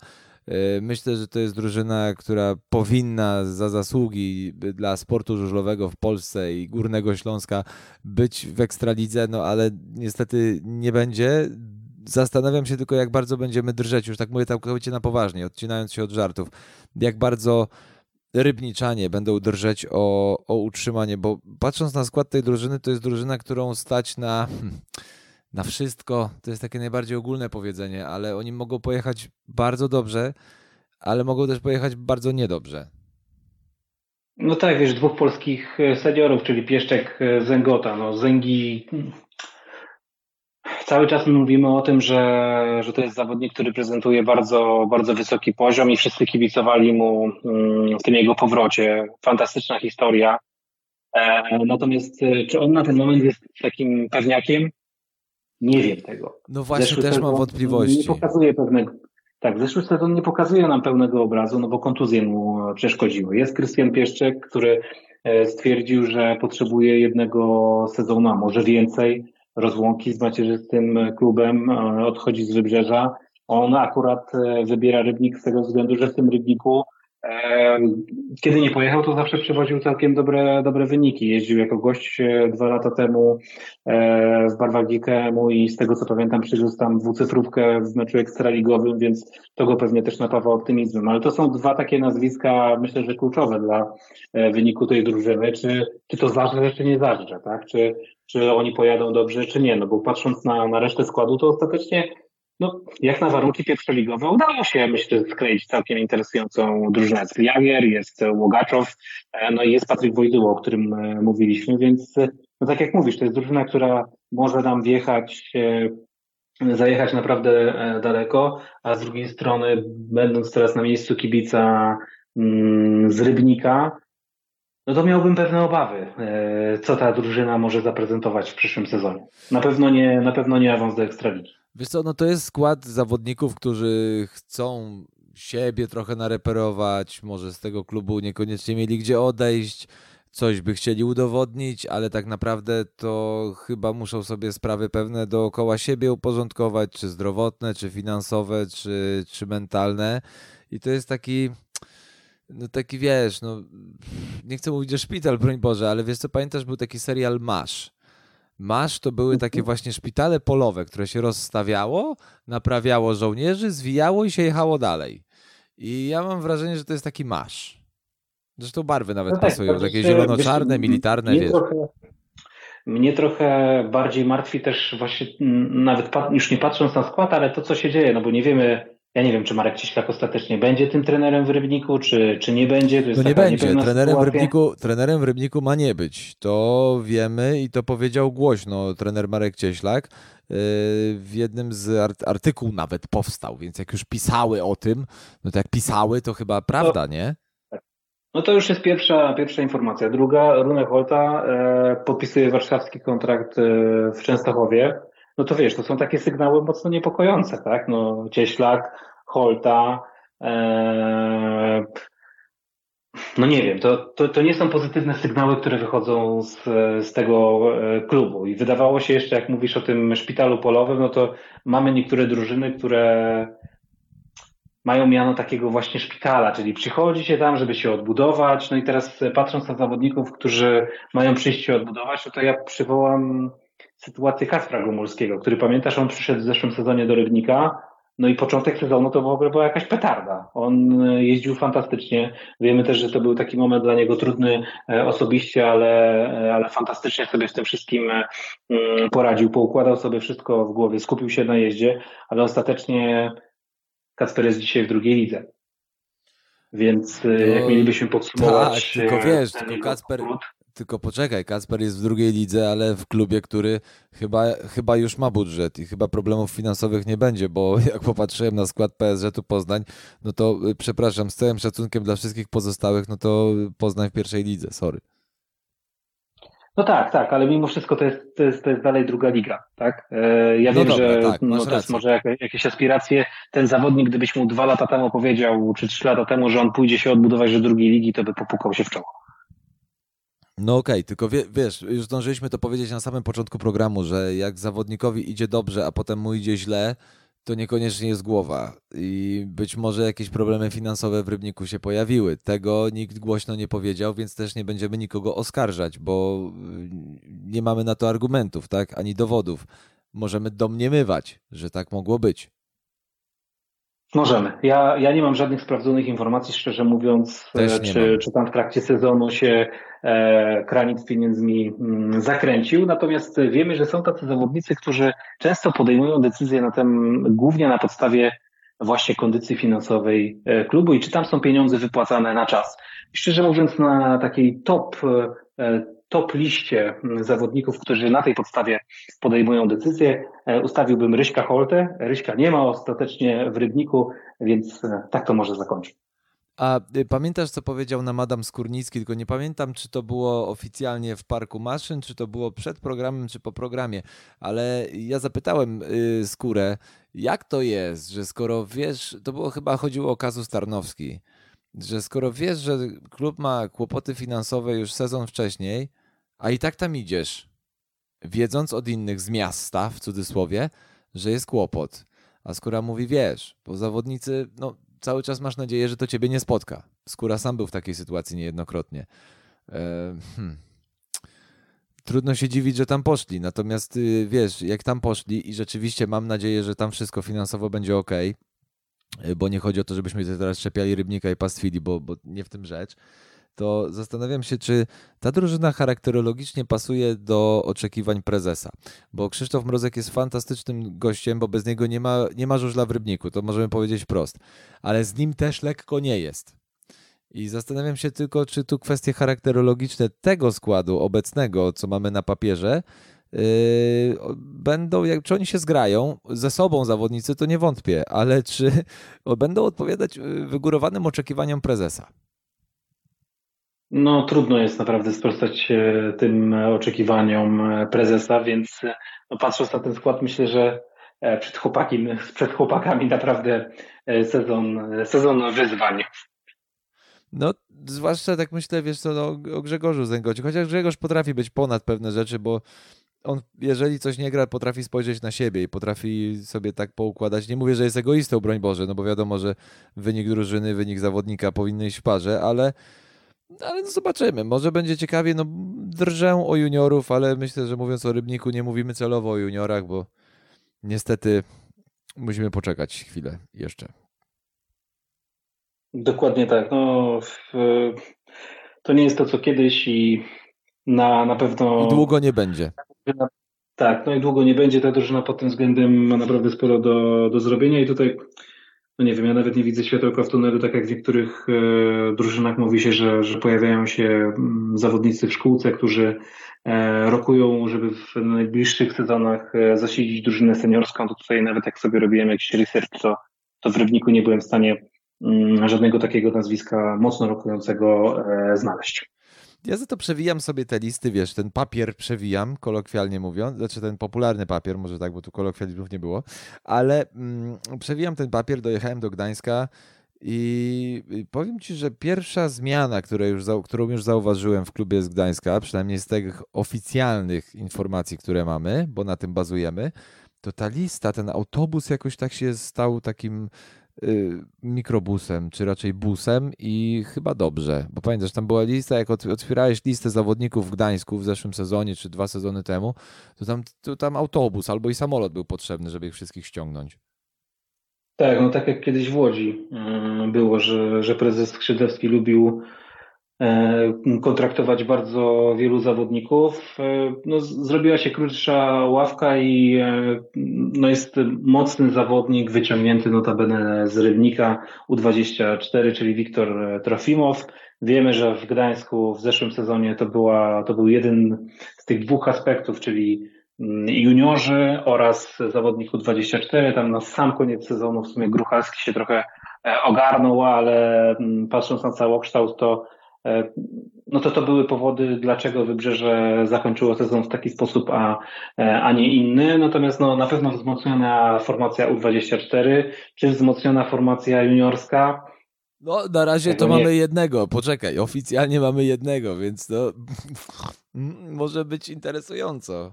Myślę, że to jest drużyna, która powinna za zasługi dla sportu żużlowego w Polsce i Górnego Śląska być w Ekstralidze, no ale niestety nie będzie. Zastanawiam się tylko, jak bardzo będziemy drżeć, już tak mówię całkowicie na poważnie, odcinając się od żartów, jak bardzo Rybniczanie będą drżeć o, o utrzymanie, bo patrząc na skład tej drużyny, to jest drużyna, którą stać na... na wszystko, to jest takie najbardziej ogólne powiedzenie, ale oni mogą pojechać bardzo dobrze, ale mogą też pojechać bardzo niedobrze. No tak, wiesz, dwóch polskich seniorów, czyli Pieszczek, Zęgota, no Zęgi... Cały czas mówimy o tym, że, że to jest zawodnik, który prezentuje bardzo, bardzo wysoki poziom i wszyscy kibicowali mu w tym jego powrocie. Fantastyczna historia. Natomiast czy on na ten moment jest takim pewniakiem? Nie wiem tego. No właśnie, Zresztą też mam wątpliwości. Nie pokazuje pewnego, Tak, zeszły sezon nie pokazuje nam pełnego obrazu, no bo kontuzje mu przeszkodziły. Jest Krystian Pieszczek, który stwierdził, że potrzebuje jednego sezonu, a może więcej, rozłąki z macierzystym klubem, odchodzi z Wybrzeża. On akurat wybiera Rybnik z tego względu, że w tym Rybniku, kiedy nie pojechał, to zawsze przywoził całkiem dobre, dobre wyniki. Jeździł jako gość dwa lata temu w barwach G K M-u i z tego co pamiętam przywiózł tam dwucyfrówkę w meczu ekstraligowym, więc to go pewnie też napawa optymizmem. Ale to są dwa takie nazwiska, myślę, że kluczowe dla wyniku tej drużyny. Czy, czy to zarze, czy nie zarze, tak? Czy, czy oni pojadą dobrze, czy nie? No bo patrząc na, na resztę składu, to ostatecznie no, jak na warunki pierwszoligowe udało się, myślę, skleić całkiem interesującą drużynę. Jagier, jest Łogaczow, no i jest Patryk Wojdyło, o którym mówiliśmy, więc no tak jak mówisz, to jest drużyna, która może nam wjechać, zajechać naprawdę daleko, a z drugiej strony, będąc teraz na miejscu kibica z Rybnika, no to miałbym pewne obawy, co ta drużyna może zaprezentować w przyszłym sezonie. Na pewno nie, na pewno nie awans do Ekstraligi. Wiesz co, no to jest skład zawodników, którzy chcą siebie trochę nareperować, może z tego klubu niekoniecznie mieli gdzie odejść, coś by chcieli udowodnić, ale tak naprawdę to chyba muszą sobie sprawy pewne dookoła siebie uporządkować, czy zdrowotne, czy finansowe, czy, czy mentalne. I to jest taki... No taki wiesz, no nie chcę mówić, że szpital, broń Boże, ale wiesz co, pamiętasz, był taki serial Masz. Masz to były takie właśnie szpitale polowe, które się rozstawiało, naprawiało żołnierzy, zwijało i się jechało dalej. I ja mam wrażenie, że to jest taki Masz. Zresztą barwy nawet no tak, pasują, takie zielono-czarne, militarne, wiesz. Trochę, mnie trochę bardziej martwi też właśnie, nawet już nie patrząc na skład, ale to co się dzieje, no bo nie wiemy... Ja nie wiem, czy Marek Cieślak ostatecznie będzie tym trenerem w Rybniku, czy, czy nie będzie. To jest no nie będzie. Trenerem w, Rybniku, trenerem w Rybniku ma nie być. To wiemy i to powiedział głośno trener Marek Cieślak. W jednym z artykułów nawet powstał, więc jak już pisały o tym, no to jak pisały, to chyba prawda, no, nie? No to już jest pierwsza, pierwsza informacja. Druga, Rune Holta podpisuje warszawski kontrakt w Częstochowie. No to wiesz, to są takie sygnały mocno niepokojące, tak? No Cieślak, Holta, e... no nie wiem, to, to, to nie są pozytywne sygnały, które wychodzą z, z tego klubu. I wydawało się jeszcze, jak mówisz o tym szpitalu polowym, no to mamy niektóre drużyny, które mają miano takiego właśnie szpitala, czyli przychodzi się tam, żeby się odbudować. No i teraz patrząc na zawodników, którzy mają przyjść się odbudować, to, to ja przywołam... sytuację Kacpra Gomulskiego, który pamiętasz, on przyszedł w zeszłym sezonie do Rybnika, no i początek sezonu to w ogóle była jakaś petarda. On jeździł fantastycznie. Wiemy też, że to był taki moment dla niego trudny osobiście, ale, ale fantastycznie sobie z tym wszystkim poradził. Poukładał sobie wszystko w głowie, skupił się na jeździe, ale ostatecznie Kacper jest dzisiaj w drugiej lidze. Więc no, jak mielibyśmy podsumować... Tak, tylko wiesz, tylko Kacper... Tylko poczekaj, Kacper jest w drugiej lidze, ale w klubie, który chyba, chyba już ma budżet i chyba problemów finansowych nie będzie, bo jak popatrzyłem na skład P S Żetu Poznań, no to przepraszam, z całym szacunkiem dla wszystkich pozostałych, no to Poznań w pierwszej lidze, sorry. No tak, tak, ale mimo wszystko to jest, to jest, to jest dalej druga liga, tak? Ja no wiem, dobra, że tak, no też może jakieś aspiracje, ten zawodnik, gdybyś mu dwa lata temu powiedział, czy trzy lata temu, że on pójdzie się odbudować do drugiej ligi, to by popukał się w czoło. No okej, okay, tylko wie, wiesz, już zdążyliśmy to powiedzieć na samym początku programu, że jak zawodnikowi idzie dobrze, a potem mu idzie źle, to niekoniecznie jest głowa i być może jakieś problemy finansowe w Rybniku się pojawiły. Tego nikt głośno nie powiedział, więc też nie będziemy nikogo oskarżać, bo nie mamy na to argumentów, tak, ani dowodów. Możemy domniemywać, że tak mogło być. Możemy. Ja, ja nie mam żadnych sprawdzonych informacji, szczerze mówiąc, czy, czy tam w trakcie sezonu się e, kranik z pieniędzmi m, zakręcił. Natomiast wiemy, że są tacy zawodnicy, którzy często podejmują decyzje na tem, głównie na podstawie właśnie kondycji finansowej klubu i czy tam są pieniądze wypłacane na czas. Szczerze mówiąc, na takiej top e, top liście zawodników, którzy na tej podstawie podejmują decyzję, ustawiłbym Ryśka Holtę. Ryśka nie ma ostatecznie w Rybniku, więc tak to może zakończyć. A pamiętasz, co powiedział nam Adam Skórnicki? Tylko nie pamiętam, czy to było oficjalnie w Parku Maszyn, czy to było przed programem, czy po programie, ale ja zapytałem Skórę, jak to jest, że skoro wiesz, to było chyba chodziło o kazus Tarnowski, że skoro wiesz, że klub ma kłopoty finansowe już sezon wcześniej, a i tak tam idziesz, wiedząc od innych z miasta, w cudzysłowie, że jest kłopot. A Skóra mówi, wiesz, bo zawodnicy, no cały czas masz nadzieję, że to ciebie nie spotka. Skóra sam był w takiej sytuacji niejednokrotnie. Hmm. Trudno się dziwić, że tam poszli, natomiast wiesz, jak tam poszli i rzeczywiście mam nadzieję, że tam wszystko finansowo będzie ok, bo nie chodzi o to, żebyśmy teraz szczepiali Rybnika i pastwili, bo, bo nie w tym rzecz, to zastanawiam się, czy ta drużyna charakterologicznie pasuje do oczekiwań prezesa, bo Krzysztof Mrozek jest fantastycznym gościem, bo bez niego nie ma, nie ma żużla w Rybniku, to możemy powiedzieć wprost, ale z nim też lekko nie jest. I zastanawiam się tylko, czy tu kwestie charakterologiczne tego składu obecnego, co mamy na papierze, yy, będą, jak, czy oni się zgrają ze sobą zawodnicy, to nie wątpię, ale czy będą odpowiadać wygórowanym oczekiwaniom prezesa? No trudno jest naprawdę sprostać tym oczekiwaniom prezesa, więc no, patrząc na ten skład, myślę, że przed, chłopaki, przed chłopakami naprawdę sezon, sezon wyzwań. No, zwłaszcza tak myślę, wiesz co, no, o Grzegorzu Zęgociu, chociaż Grzegorz potrafi być ponad pewne rzeczy, bo on, jeżeli coś nie gra, potrafi spojrzeć na siebie i potrafi sobie tak poukładać. Nie mówię, że jest egoistą, broń Boże, no bo wiadomo, że wynik drużyny, wynik zawodnika powinny iść w parze, ale, ale no zobaczymy, może będzie ciekawie, no drżę o juniorów, ale myślę, że mówiąc o Rybniku nie mówimy celowo o juniorach, bo niestety musimy poczekać chwilę jeszcze. Dokładnie tak. No, w, to nie jest to, co kiedyś i na, na pewno... I długo nie będzie. Tak, no i długo nie będzie. Ta drużyna pod tym względem ma naprawdę sporo do, do zrobienia i tutaj, no nie wiem, ja nawet nie widzę światełka w tunelu, tak jak w niektórych e, drużynach mówi się, że, że pojawiają się zawodnicy w szkółce, którzy e, rokują, żeby w najbliższych sezonach e, zasilić drużynę seniorską. To tutaj nawet jak sobie robiłem jakiś research, to, to w Rybniku nie byłem w stanie żadnego takiego nazwiska mocno rokującego e, znaleźć. Ja za to przewijam sobie te listy, wiesz, ten papier przewijam, kolokwialnie mówiąc, znaczy ten popularny papier, może tak, bo tu kolokwializmów nie było, ale mm, przewijam ten papier, dojechałem do Gdańska i powiem Ci, że pierwsza zmiana, która już, którą już zauważyłem w klubie z Gdańska, przynajmniej z tych oficjalnych informacji, które mamy, bo na tym bazujemy, to ta lista, ten autobus jakoś tak się stał takim mikrobusem, czy raczej busem i chyba dobrze, bo pamiętasz, tam była lista, jak otwierałeś listę zawodników w Gdańsku w zeszłym sezonie, czy dwa sezony temu, to tam, to tam autobus albo i samolot był potrzebny, żeby ich wszystkich ściągnąć. Tak, no tak jak kiedyś w Łodzi było, że, że prezes Skrzydlewski lubił kontraktować bardzo wielu zawodników. No, zrobiła się krótsza ławka i no, jest mocny zawodnik wyciągnięty notabene z Rybnika U dwadzieścia cztery, czyli Wiktor Trofimow. Wiemy, że w Gdańsku w zeszłym sezonie to, była, to był jeden z tych dwóch aspektów, czyli juniorzy oraz zawodnik U dwadzieścia cztery. Tam na sam koniec sezonu w sumie Gruchalski się trochę ogarnął, ale patrząc na całokształt, to no to to były powody, dlaczego Wybrzeże zakończyło sezon w taki sposób, a, a nie inny. Natomiast no, na pewno wzmocniona formacja U dwadzieścia cztery, czy wzmocniona formacja juniorska? No na razie to nie. Mamy jednego, poczekaj, oficjalnie mamy jednego, więc to może być interesująco.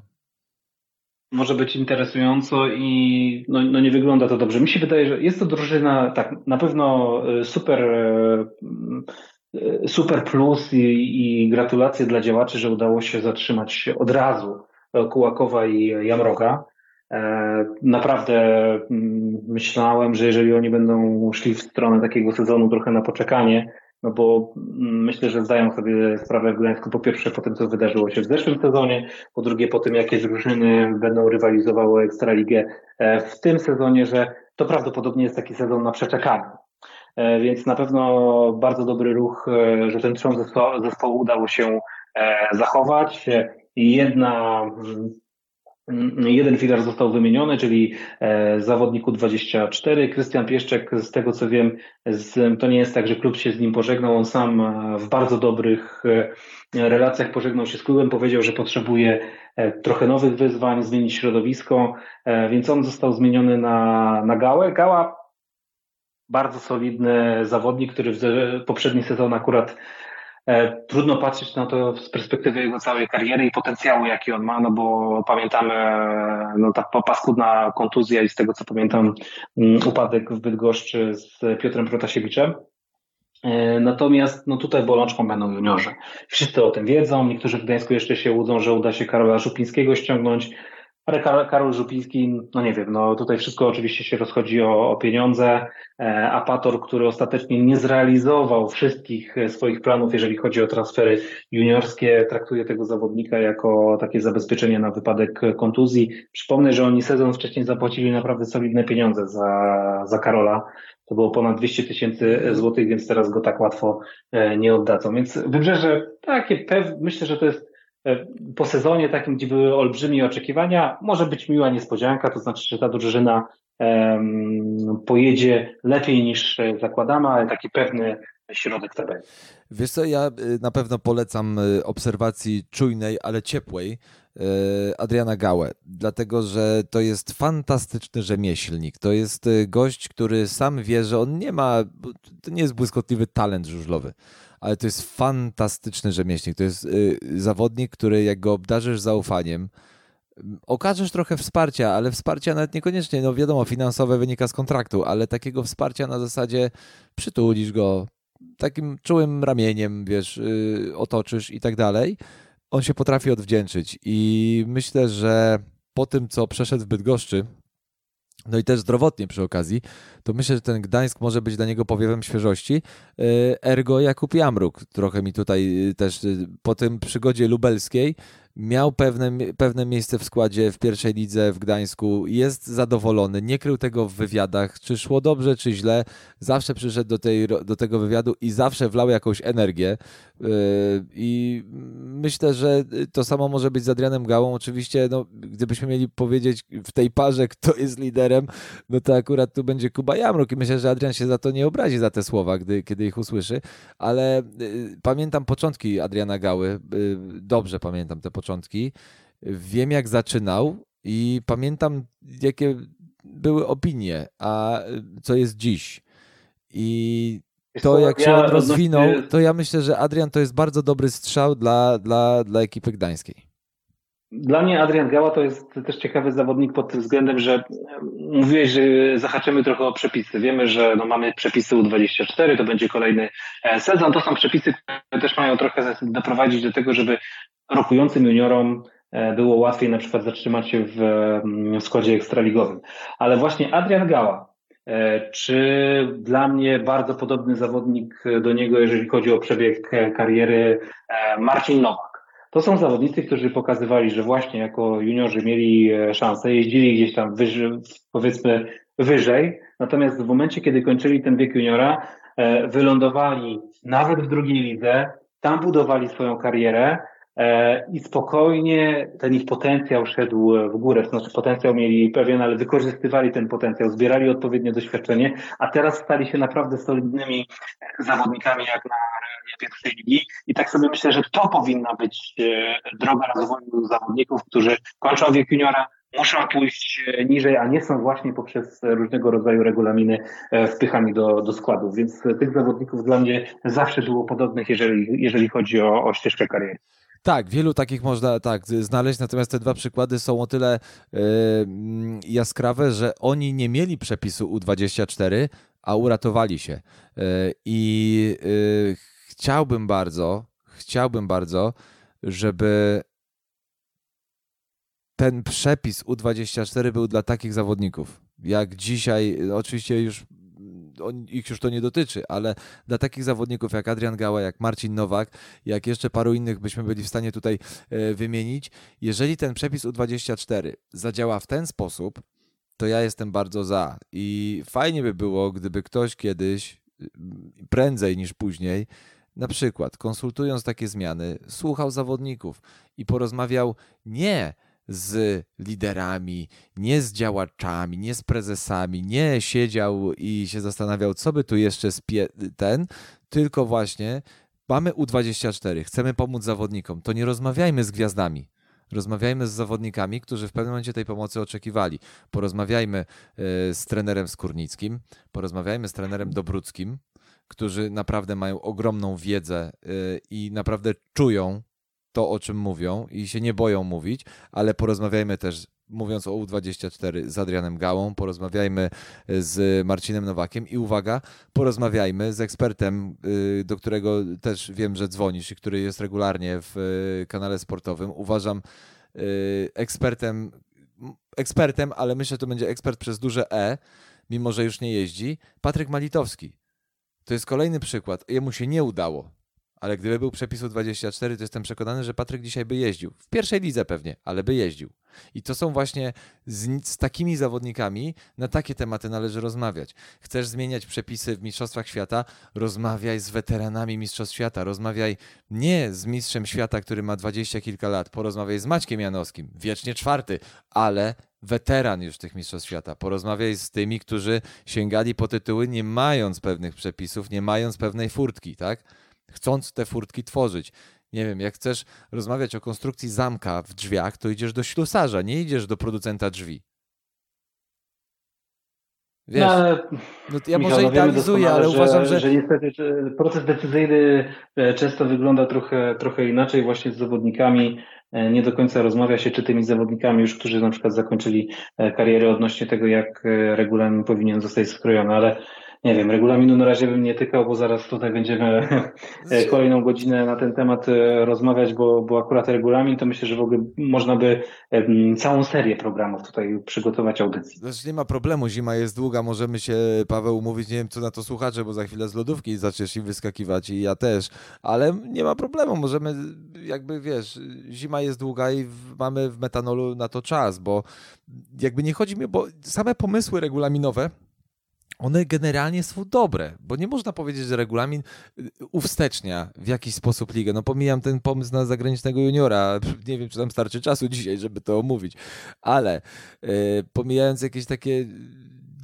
Może być interesująco i no, no nie wygląda to dobrze. Mi się wydaje, że jest to drużyna, tak, na pewno super... Super plus i, i gratulacje dla działaczy, że udało się zatrzymać od razu Kułakowa i Jamroga. Naprawdę myślałem, że jeżeli oni będą szli w stronę takiego sezonu trochę na poczekanie, no bo myślę, że zdają sobie sprawę w Gdańsku po pierwsze po tym, co wydarzyło się w zeszłym sezonie, po drugie po tym, jakie drużyny będą rywalizowały Ekstraligę w tym sezonie, że to prawdopodobnie jest taki sezon na przeczekanie. Więc na pewno bardzo dobry ruch, że ten trzon zespołu, zespołu udało się zachować. Jedna, jeden filar został wymieniony, czyli zawodniku dwadzieścia cztery. Krystian Pieszczek, z tego co wiem, z, to nie jest tak, że klub się z nim pożegnał. On sam w bardzo dobrych relacjach pożegnał się z klubem, powiedział, że potrzebuje trochę nowych wyzwań, zmienić środowisko, więc on został zmieniony na, na Gałę. Gała, bardzo solidny zawodnik, który w poprzedni sezon akurat e, trudno patrzeć na to z perspektywy jego całej kariery i potencjału, jaki on ma, no bo pamiętamy no, ta paskudna kontuzja i z tego co pamiętam m, upadek w Bydgoszczy z Piotrem Protasiewiczem. E, natomiast no, tutaj bolączką będą juniorzy. Wszyscy o tym wiedzą, niektórzy w Gdańsku jeszcze się łudzą, że uda się Karola Żupińskiego ściągnąć, ale Karol, Karol Żupiński, no nie wiem, no tutaj wszystko oczywiście się rozchodzi o, o pieniądze. E, Apator, który ostatecznie nie zrealizował wszystkich swoich planów, jeżeli chodzi o transfery juniorskie, traktuje tego zawodnika jako takie zabezpieczenie na wypadek kontuzji. Przypomnę, że oni sezon wcześniej zapłacili naprawdę solidne pieniądze za, za Karola. To było ponad dwieście tysięcy złotych, więc teraz go tak łatwo e, nie oddadzą. Więc Wybrzeże takie pewne, myślę, że to jest po sezonie takim, gdzie były olbrzymie oczekiwania, może być miła niespodzianka, to znaczy, że ta drużyna um, pojedzie lepiej niż zakładamy, ale taki pewny środek tabeli. Wiesz co, ja na pewno polecam obserwacji czujnej, ale ciepłej Adriana Gałę, dlatego że to jest fantastyczny rzemieślnik. To jest gość, który sam wie, że on nie ma, to nie jest błyskotliwy talent żużlowy, ale to jest fantastyczny rzemieślnik. To jest zawodnik, który jak go obdarzysz zaufaniem, okażesz trochę wsparcia, ale wsparcia nawet niekoniecznie, no wiadomo, finansowe wynika z kontraktu, ale takiego wsparcia na zasadzie przytulisz go, takim czułym ramieniem, wiesz, otoczysz i tak dalej. On się potrafi odwdzięczyć i myślę, że po tym, co przeszedł w Bydgoszczy, no i też zdrowotnie przy okazji, to myślę, że ten Gdańsk może być dla niego powiewem świeżości. Ergo Jakub Jamruk trochę mi tutaj też po tym przygodzie lubelskiej miał pewne, pewne miejsce w składzie w pierwszej lidze w Gdańsku, jest zadowolony, nie krył tego w wywiadach, czy szło dobrze, czy źle, zawsze przyszedł do, tej, do tego wywiadu i zawsze wlał jakąś energię i myślę, że to samo może być z Adrianem Gałą. Oczywiście, no, gdybyśmy mieli powiedzieć w tej parze, kto jest liderem, no to akurat tu będzie Kuba Jamruk i myślę, że Adrian się za to nie obrazi, za te słowa, gdy, kiedy ich usłyszy, ale pamiętam początki Adriana Gały, dobrze pamiętam te początki, Początki. Wiem, jak zaczynał i pamiętam, jakie były opinie, a co jest dziś. I to, jak się on rozwinął, to ja myślę, że Adrian to jest bardzo dobry strzał dla, dla, dla ekipy gdańskiej. Dla mnie Adrian Gała to jest też ciekawy zawodnik pod tym względem, że mówiłeś, że zahaczymy trochę o przepisy. Wiemy, że no mamy przepisy U dwadzieścia cztery, to będzie kolejny sezon. To są przepisy, które też mają trochę doprowadzić do tego, żeby rokującym juniorom było łatwiej na przykład zatrzymać się w, w składzie ekstraligowym. Ale właśnie Adrian Gała, czy dla mnie bardzo podobny zawodnik do niego, jeżeli chodzi o przebieg kariery, Marcin Nowak. To są zawodnicy, którzy pokazywali, że właśnie jako juniorzy mieli szansę, jeździli gdzieś tam wyżej, powiedzmy wyżej, natomiast w momencie, kiedy kończyli ten wiek juniora, wylądowali nawet w drugiej lidze, tam budowali swoją karierę, i spokojnie ten ich potencjał szedł w górę, to znaczy potencjał mieli pewien, ale wykorzystywali ten potencjał, zbierali odpowiednie doświadczenie, a teraz stali się naprawdę solidnymi zawodnikami jak na pierwszej ligi i tak sobie myślę, że to powinna być droga rozwoju zawodników, którzy kończą wiek juniora, muszą pójść niżej, a nie są właśnie poprzez różnego rodzaju regulaminy wpychani do, do składów, więc tych zawodników dla mnie zawsze było podobnych, jeżeli, jeżeli chodzi o, o ścieżkę kariery. Tak, wielu takich można tak znaleźć, natomiast te dwa przykłady są o tyle yy, jaskrawe, że oni nie mieli przepisu U dwadzieścia cztery, a uratowali się. Yy, I yy, chciałbym bardzo, chciałbym bardzo, żeby ten przepis U dwadzieścia cztery był dla takich zawodników, jak dzisiaj, oczywiście już On, ich już to nie dotyczy, ale dla takich zawodników jak Adrian Gała, jak Marcin Nowak, jak jeszcze paru innych byśmy byli w stanie tutaj e, wymienić, jeżeli ten przepis U dwadzieścia cztery zadziała w ten sposób, to ja jestem bardzo za i fajnie by było, gdyby ktoś kiedyś, prędzej niż później, na przykład konsultując takie zmiany, słuchał zawodników i porozmawiał nie z liderami, nie z działaczami, nie z prezesami, nie siedział i się zastanawiał, co by tu jeszcze spie- ten, tylko właśnie mamy U dwadzieścia cztery, chcemy pomóc zawodnikom, to nie rozmawiajmy z gwiazdami, Rozmawiajmy z zawodnikami, którzy w pewnym momencie tej pomocy oczekiwali. Porozmawiajmy z trenerem Skórnickim, porozmawiajmy z trenerem Dobruckim, którzy naprawdę mają ogromną wiedzę i naprawdę czują to, o czym mówią i się nie boją mówić, ale porozmawiajmy też, mówiąc o U dwadzieścia cztery, z Adrianem Gałą, porozmawiajmy z Marcinem Nowakiem i uwaga, porozmawiajmy z ekspertem, do którego też wiem, że dzwonisz i który jest regularnie w kanale sportowym. Uważam ekspertem, ekspertem, ale myślę, że to będzie ekspert przez duże E, mimo że już nie jeździ, Patryk Malitowski. To jest kolejny przykład. Jemu się nie udało, ale gdyby był przepis U dwadzieścia cztery, to jestem przekonany, że Patryk dzisiaj by jeździł. W pierwszej lidze pewnie, ale by jeździł. I to są właśnie z, z takimi zawodnikami, na takie tematy należy rozmawiać. Chcesz zmieniać przepisy w Mistrzostwach Świata? Rozmawiaj z weteranami Mistrzostw Świata. Rozmawiaj nie z mistrzem świata, który ma dwadzieścia kilka lat. Porozmawiaj z Maćkiem Janowskim, wiecznie czwarty, ale weteran już tych Mistrzostw Świata. Porozmawiaj z tymi, którzy sięgali po tytuły, nie mając pewnych przepisów, nie mając pewnej furtki, tak? Chcąc te furtki tworzyć. Nie wiem, jak chcesz rozmawiać o konstrukcji zamka w drzwiach, to idziesz do ślusarza, nie idziesz do producenta drzwi. Wiesz, no, ale... no, ja Michał, może no, idealizuję, ale że, uważam, że... że niestety że proces decyzyjny często wygląda trochę, trochę inaczej właśnie z zawodnikami. Nie do końca rozmawia się, czy tymi zawodnikami już, którzy na przykład zakończyli karierę odnośnie tego, jak regulamin powinien zostać skrojony, ale nie wiem, regulaminu na razie bym nie tykał, bo zaraz tutaj będziemy kolejną godzinę na ten temat rozmawiać, bo, bo akurat regulamin to myślę, że w ogóle można by całą serię programów tutaj przygotować audycji. Zresztą nie ma problemu, zima jest długa, możemy się, Paweł, umówić, nie wiem co na to słuchacze, bo za chwilę z lodówki zaczniesz im wyskakiwać i ja też, ale nie ma problemu, możemy jakby, wiesz, zima jest długa i mamy w Metanolu na to czas, bo jakby nie chodzi mi, bo same pomysły regulaminowe, one generalnie są dobre, bo nie można powiedzieć, że regulamin uwstecznia w jakiś sposób ligę. No pomijam ten pomysł na zagranicznego juniora, nie wiem, czy tam starczy czasu dzisiaj, żeby to omówić, ale yy, pomijając jakieś takie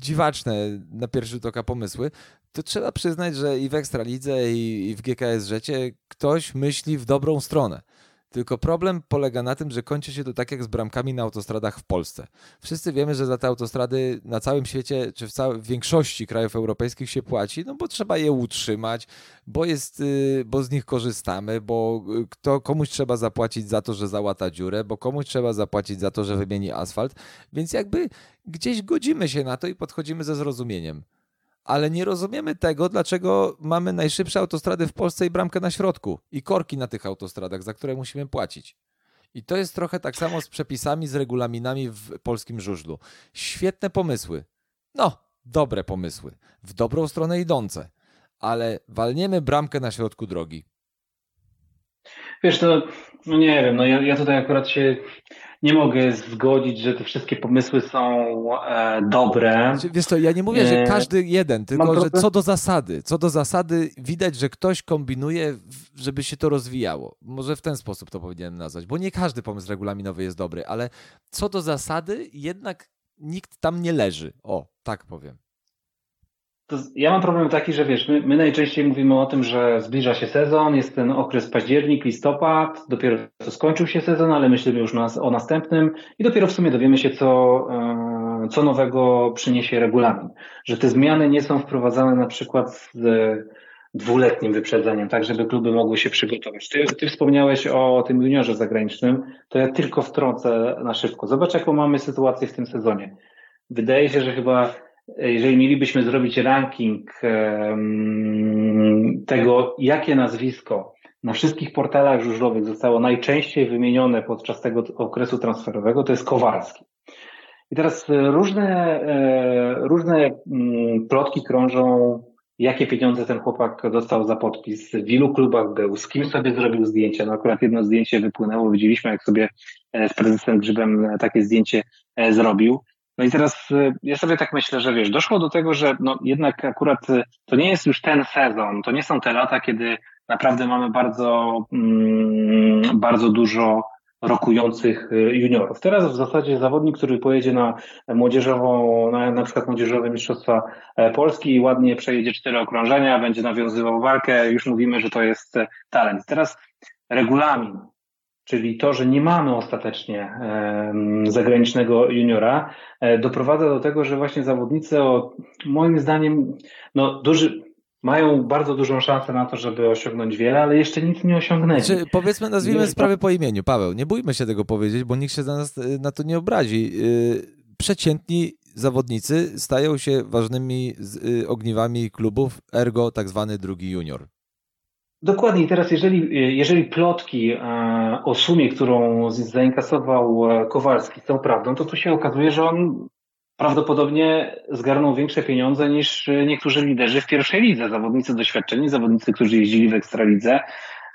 dziwaczne na pierwszy rzut oka pomysły, to trzeba przyznać, że i w Ekstralidze, i, i w G K S-żecie ktoś myśli w dobrą stronę. Tylko problem polega na tym, że kończy się to tak jak z bramkami na autostradach w Polsce. Wszyscy wiemy, że za te autostrady na całym świecie, czy w, całej, w większości krajów europejskich się płaci, no bo trzeba je utrzymać, bo, jest, bo z nich korzystamy, bo kto, komuś trzeba zapłacić za to, że załata dziurę, bo komuś trzeba zapłacić za to, że wymieni asfalt, więc jakby gdzieś godzimy się na to i podchodzimy ze zrozumieniem. Ale nie rozumiemy tego, dlaczego mamy najszybsze autostrady w Polsce i bramkę na środku i korki na tych autostradach, za które musimy płacić. I to jest trochę tak samo z przepisami, z regulaminami w polskim żużlu. Świetne pomysły. No, dobre pomysły. W dobrą stronę idące. Ale walniemy bramkę na środku drogi. Wiesz, to no nie wiem, no ja, ja tutaj akurat się... nie mogę zgodzić, że te wszystkie pomysły są e, dobre. Wiesz co, ja nie mówię, że każdy jeden, tylko że co do zasady. Co do zasady widać, że ktoś kombinuje, żeby się to rozwijało. Może w ten sposób to powinienem nazwać, bo nie każdy pomysł regulaminowy jest dobry, ale co do zasady jednak nikt tam nie leży. O, tak powiem. To ja mam problem taki, że wiesz, my, my najczęściej mówimy o tym, że zbliża się sezon, jest ten okres październik, listopad, dopiero to skończył się sezon, ale myślimy już nas, o następnym i dopiero w sumie dowiemy się, co, co nowego przyniesie regulamin. Że te zmiany nie są wprowadzane na przykład z dwuletnim wyprzedzeniem, tak żeby kluby mogły się przygotować. Ty, ty wspomniałeś o tym juniorze zagranicznym, to ja tylko wtrącę na szybko. Zobacz, jaką mamy sytuację w tym sezonie. Wydaje się, że chyba... jeżeli mielibyśmy zrobić ranking tego, jakie nazwisko na wszystkich portalach żużlowych zostało najczęściej wymienione podczas tego okresu transferowego, to jest Kowalski. I teraz różne, różne plotki krążą, jakie pieniądze ten chłopak dostał za podpis, w ilu klubach był, z kim sobie zrobił zdjęcia. No akurat jedno zdjęcie wypłynęło, widzieliśmy, jak sobie z prezesem Grzybem takie zdjęcie zrobił. No i teraz ja sobie tak myślę, że wiesz, doszło do tego, że no jednak akurat to nie jest już ten sezon, to nie są te lata, kiedy naprawdę mamy bardzo, mm, bardzo dużo rokujących juniorów. Teraz w zasadzie zawodnik, który pojedzie na młodzieżową, na, na przykład młodzieżowe mistrzostwa Polski i ładnie przejedzie cztery okrążenia, będzie nawiązywał walkę, już mówimy, że to jest talent. Teraz regulamin czyli to, że nie mamy ostatecznie zagranicznego juniora, doprowadza do tego, że właśnie zawodnicy o, moim zdaniem no, duży, mają bardzo dużą szansę na to, żeby osiągnąć wiele, ale jeszcze nic nie osiągnęli. Znaczy, powiedzmy, nazwijmy nie, sprawę po imieniu, Paweł. Nie bójmy się tego powiedzieć, bo nikt się na nas na to nie obrazi. Przeciętni zawodnicy stają się ważnymi ogniwami klubów, ergo tak zwany drugi junior. Dokładnie. I teraz jeżeli, jeżeli plotki o sumie, którą zainkasował Kowalski, są prawdą, to tu się okazuje, że on prawdopodobnie zgarnął większe pieniądze niż niektórzy liderzy w pierwszej lidze. Zawodnicy doświadczeni, zawodnicy, którzy jeździli w Ekstralidze,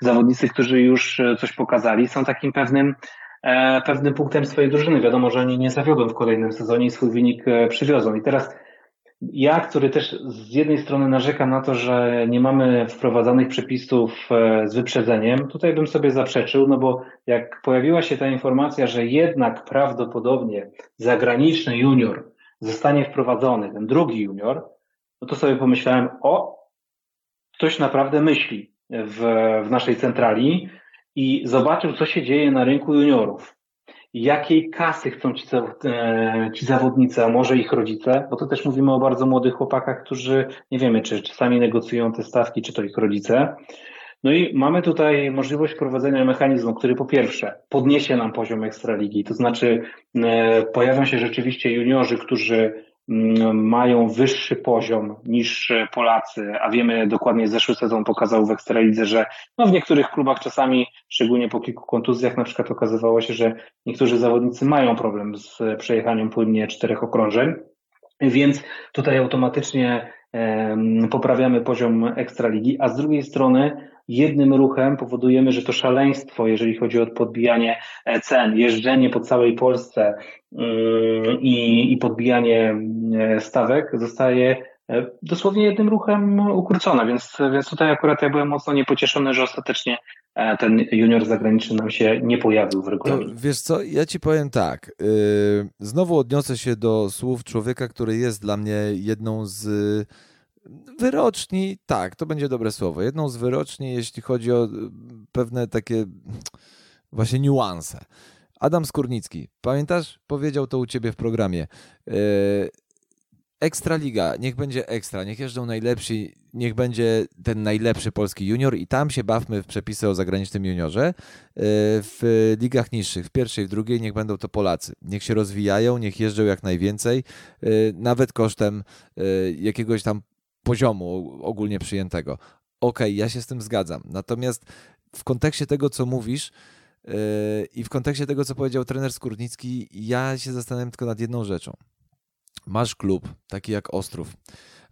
zawodnicy, którzy już coś pokazali, są takim pewnym pewnym punktem swojej drużyny. Wiadomo, że oni nie zawiodą w kolejnym sezonie i swój wynik przywiozą. I teraz ja, który też z jednej strony narzekam na to, że nie mamy wprowadzanych przepisów z wyprzedzeniem, tutaj bym sobie zaprzeczył, no bo jak pojawiła się ta informacja, że jednak prawdopodobnie zagraniczny junior zostanie wprowadzony, ten drugi junior, no to sobie pomyślałem, o, ktoś naprawdę myśli w, w naszej centrali i zobaczył, co się dzieje na rynku juniorów. Jakiej kasy chcą ci, ci zawodnicy, a może ich rodzice, bo to też mówimy o bardzo młodych chłopakach, którzy nie wiemy, czy, czy sami negocjują te stawki, czy to ich rodzice. No i mamy tutaj możliwość wprowadzenia mechanizmu, który po pierwsze podniesie nam poziom Ekstraligi, to znaczy pojawią się rzeczywiście juniorzy, którzy mają wyższy poziom niż Polacy, a wiemy dokładnie, zeszły sezon pokazał w Ekstralidze, że no w niektórych klubach czasami, szczególnie po kilku kontuzjach, na przykład okazywało się, że niektórzy zawodnicy mają problem z przejechaniem płynnie czterech okrążeń, więc tutaj automatycznie um, poprawiamy poziom Ekstraligi, a z drugiej strony jednym ruchem powodujemy, że to szaleństwo, jeżeli chodzi o podbijanie cen, jeżdżenie po całej Polsce i, i podbijanie stawek zostaje dosłownie jednym ruchem ukrócone, więc, więc tutaj akurat ja byłem mocno niepocieszony, że ostatecznie ten junior zagraniczny nam się nie pojawił w regulaminie. Wiesz co, ja ci powiem tak, znowu odniosę się do słów człowieka, który jest dla mnie jedną z wyroczni, tak, to będzie dobre słowo. Jedną z wyroczni, jeśli chodzi o pewne takie właśnie niuanse. Adam Skórnicki, pamiętasz? Powiedział to u ciebie w programie. Ekstraliga, niech będzie ekstra, niech jeżdżą najlepsi, niech będzie ten najlepszy polski junior i tam się bawmy w przepisy o zagranicznym juniorze. W ligach niższych, w pierwszej, w drugiej, niech będą to Polacy. Niech się rozwijają, niech jeżdżą jak najwięcej, nawet kosztem jakiegoś tam poziomu ogólnie przyjętego. Okej, okay, ja się z tym zgadzam. Natomiast w kontekście tego, co mówisz yy, i w kontekście tego, co powiedział trener Skórnicki, ja się zastanawiam tylko nad jedną rzeczą. Masz klub, taki jak Ostrów.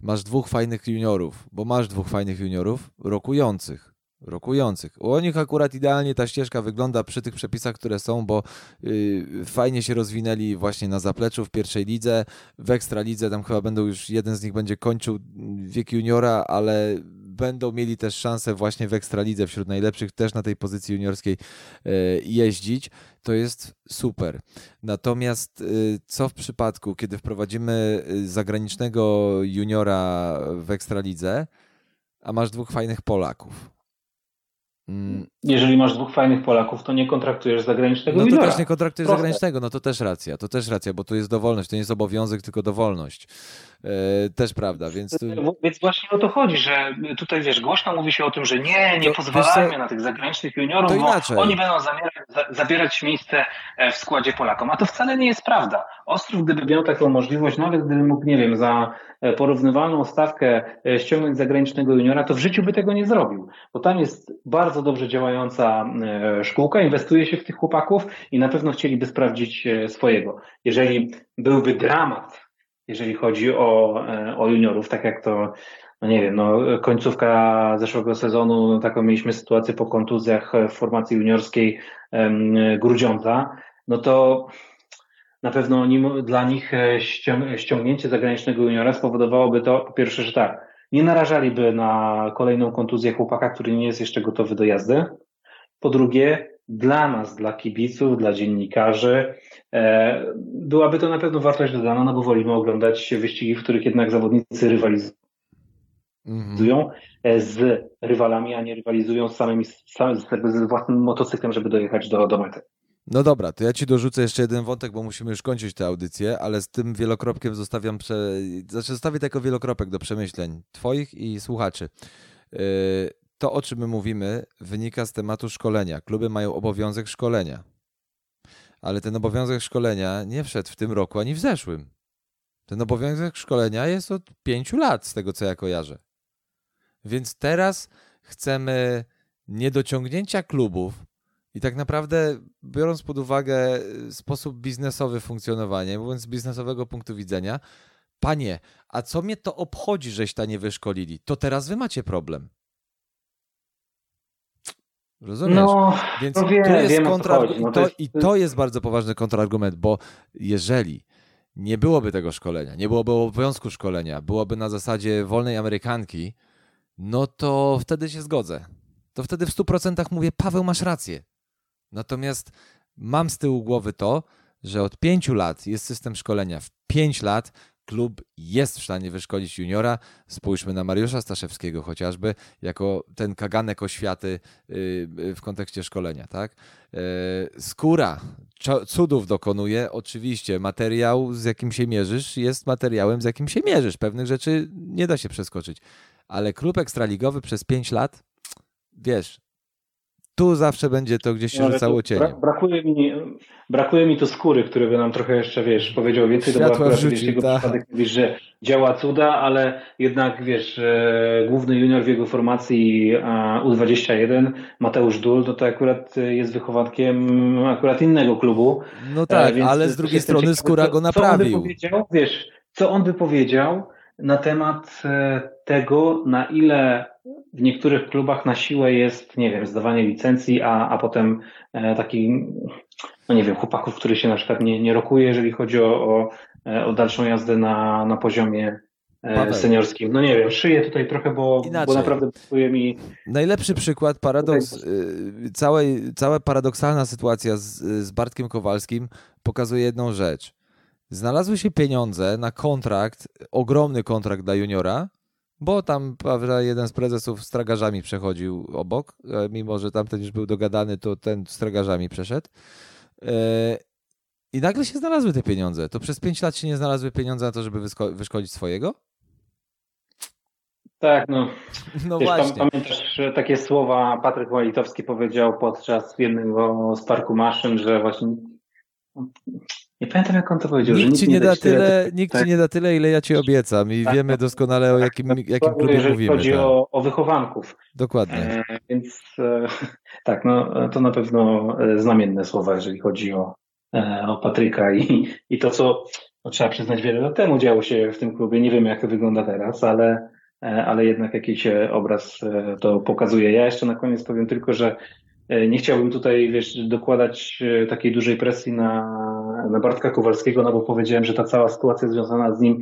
Masz dwóch fajnych juniorów, bo masz dwóch fajnych juniorów rokujących. rokujących. U nich akurat idealnie ta ścieżka wygląda przy tych przepisach, które są, bo yy, fajnie się rozwinęli właśnie na zapleczu w pierwszej lidze, w Ekstralidze, tam chyba będą już, jeden z nich będzie kończył wiek juniora, ale będą mieli też szansę właśnie w Ekstralidze wśród najlepszych też na tej pozycji juniorskiej yy, jeździć. To jest super. Natomiast yy, co w przypadku, kiedy wprowadzimy zagranicznego juniora w Ekstralidze, a masz dwóch fajnych Polaków? Jeżeli masz dwóch fajnych Polaków, to nie kontraktujesz zagranicznego juniora. No to juniora. Też nie kontraktujesz Proste. zagranicznego, no to też racja, to też racja, bo tu jest dowolność, to nie jest obowiązek, tylko dowolność. Yy, też prawda, więc... Tu... Więc właśnie o to chodzi, że tutaj wiesz, głośno mówi się o tym, że nie, nie to, pozwalajmy to... na tych zagranicznych juniorów, bo oni będą zamierać, za, zabierać miejsce w składzie Polakom, a to wcale nie jest prawda. Ostrów, gdyby miał taką możliwość, nawet gdyby mógł, nie wiem, za porównywalną stawkę ściągnąć zagranicznego juniora, to w życiu by tego nie zrobił, bo tam jest bardzo dobrze działająca szkółka, inwestuje się w tych chłopaków i na pewno chcieliby sprawdzić swojego. Jeżeli byłby dramat, jeżeli chodzi o, o juniorów, tak jak to, no nie wiem, no końcówka zeszłego sezonu, taką mieliśmy sytuację po kontuzjach w formacji juniorskiej Grudziądza, no to na pewno nim, dla nich ściągnięcie zagranicznego juniora spowodowałoby to, po pierwsze, że tak, nie narażaliby na kolejną kontuzję chłopaka, który nie jest jeszcze gotowy do jazdy. Po drugie, dla nas, dla kibiców, dla dziennikarzy, e, byłaby to na pewno wartość dodana, no bo wolimy oglądać wyścigi, w których jednak zawodnicy rywalizują. rywalizują z rywalami, a nie rywalizują z samymi, samy, z własnym motocyklem, żeby dojechać do, do mety. No dobra, to ja ci dorzucę jeszcze jeden wątek, bo musimy już kończyć tę audycję, ale z tym wielokropkiem zostawiam, prze... znaczy zostawię tylko wielokropek do przemyśleń twoich i słuchaczy. To, o czym my mówimy, wynika z tematu szkolenia. Kluby mają obowiązek szkolenia, ale ten obowiązek szkolenia nie wszedł w tym roku ani w zeszłym. Ten obowiązek szkolenia jest od pięciu lat, z tego co ja kojarzę. Więc teraz chcemy niedociągnięcia klubów i tak naprawdę, biorąc pod uwagę sposób biznesowy funkcjonowania, mówiąc z biznesowego punktu widzenia, panie, a co mnie to obchodzi, żeś ta nie wyszkolili? To teraz wy macie problem. Rozumiesz? No, Więc no wiem, tu jest wiem, kontrargument. No to jest... I to jest bardzo poważny kontrargument, bo jeżeli nie byłoby tego szkolenia, nie byłoby obowiązku szkolenia, byłoby na zasadzie wolnej Amerykanki, no to wtedy się zgodzę. To wtedy w stu procentach mówię, Paweł, masz rację. Natomiast mam z tyłu głowy to, że od pięciu lat jest system szkolenia. W pięć lat klub jest w stanie wyszkolić juniora. Spójrzmy na Mariusza Staszewskiego chociażby, jako ten kaganek oświaty w kontekście szkolenia, tak? Skóra cudów dokonuje. Oczywiście materiał, z jakim się mierzysz, jest materiałem, z jakim się mierzysz. Pewnych rzeczy nie da się przeskoczyć. Ale klub ekstraligowy przez pięć lat, wiesz, tu zawsze będzie to gdzieś się no, rzucało cieniem. Brakuje mi, brakuje mi tu skóry, który by nam trochę jeszcze, wiesz, powiedział więcej. Światła to była wrzuci, przypadek, mówisz, że działa cuda, ale jednak, wiesz, e, główny junior w jego formacji e, U dwadzieścia jeden, Mateusz Dul, no to akurat jest wychowankiem akurat innego klubu. No tak, e, ale z drugiej strony ciekawy, skóra go naprawił. Co wiesz, co on by powiedział na temat tego, na ile w niektórych klubach na siłę jest, nie wiem, zdawanie licencji, a, a potem e, taki, no nie wiem, chłopaków, który się na przykład nie, nie rokuje, jeżeli chodzi o, o, o dalszą jazdę na, na poziomie e, seniorskim. No nie wiem, szyję tutaj trochę, bo, bo naprawdę brakuje mi... Najlepszy przykład, paradoks, całej, cała paradoksalna sytuacja z, z Bartkiem Kowalskim pokazuje jedną rzecz. Znalazły się pieniądze na kontrakt, ogromny kontrakt dla juniora, bo tam jeden z prezesów z tragarzami przechodził obok, mimo że tamten już był dogadany, to ten z tragarzami przeszedł. I nagle się znalazły te pieniądze. To przez pięć lat się nie znalazły pieniądze na to, żeby wyszko- wyszkolić swojego? Tak, no. No wiesz, właśnie. Tam, pamiętasz takie słowa Patryk Malitowski powiedział podczas jednego z Parku Maszyn, że właśnie... Nie pamiętam, jak on to powiedział. Nikt, że nikt ci nie da tyle, tyle, nikt tak. ci nie da tyle, ile ja ci obiecam i tak, wiemy doskonale, o jakim, tak, jakim klubie jeżeli mówimy. Jeżeli chodzi tak. o, o wychowanków. Dokładnie. E, więc e, tak, no to na pewno znamienne słowa, jeżeli chodzi o, e, o Patryka i, i to, co no, trzeba przyznać, wiele lat temu działo się w tym klubie. Nie wiem, jak to wygląda teraz, ale, e, ale jednak jakiś obraz e, to pokazuje. Ja jeszcze na koniec powiem tylko, że nie chciałbym tutaj, wiesz, dokładać takiej dużej presji na, na Bartka Kowalskiego, no bo powiedziałem, że ta cała sytuacja związana z nim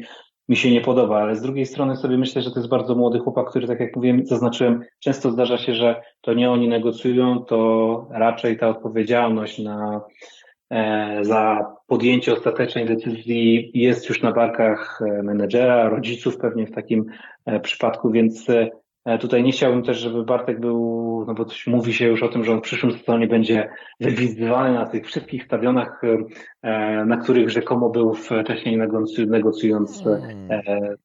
mi się nie podoba, ale z drugiej strony sobie myślę, że to jest bardzo młody chłopak, który, tak jak mówiłem, zaznaczyłem, często zdarza się, że to nie oni negocjują, to raczej ta odpowiedzialność na, e, za podjęcie ostatecznej decyzji jest już na barkach menedżera, rodziców pewnie w takim e, przypadku, więc... E, Tutaj nie chciałbym też, żeby Bartek był, no bo coś mówi się już o tym, że on w przyszłym sezonie będzie wywizdywany na tych wszystkich stadionach, na których rzekomo był wcześniej negocjując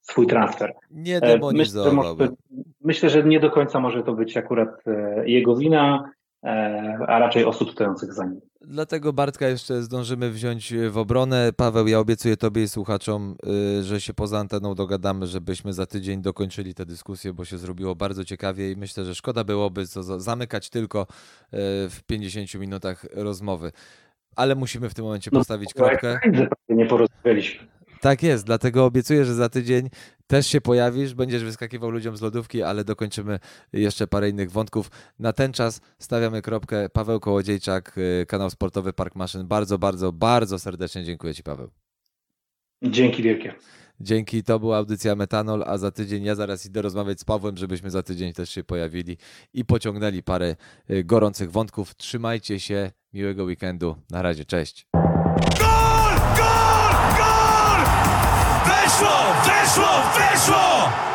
swój transfer. Nie demonizował. Myślę, myślę, że nie do końca może to być akurat jego wina, a raczej osób stojących za nim. Dlatego Bartka jeszcze zdążymy wziąć w obronę. Paweł, ja obiecuję tobie i słuchaczom, że się poza anteną dogadamy, żebyśmy za tydzień dokończyli tę dyskusję, bo się zrobiło bardzo ciekawie i myślę, że szkoda byłoby co zamykać tylko w pięćdziesięciu minutach rozmowy. Ale musimy w tym momencie no, postawić kropkę. Nie porozmawialiśmy. Tak jest, dlatego obiecuję, że za tydzień też się pojawisz, będziesz wyskakiwał ludziom z lodówki, ale dokończymy jeszcze parę innych wątków. Na ten czas stawiamy kropkę. Paweł Kołodziejczak, kanał sportowy Park Maszyn. Bardzo, bardzo, bardzo serdecznie dziękuję ci, Paweł. Dzięki wielkie. Dzięki, to była audycja Metanol, a za tydzień ja zaraz idę rozmawiać z Pawłem, żebyśmy za tydzień też się pojawili i pociągnęli parę gorących wątków. Trzymajcie się, miłego weekendu. Na razie, cześć. Weszło, weszło, weszło!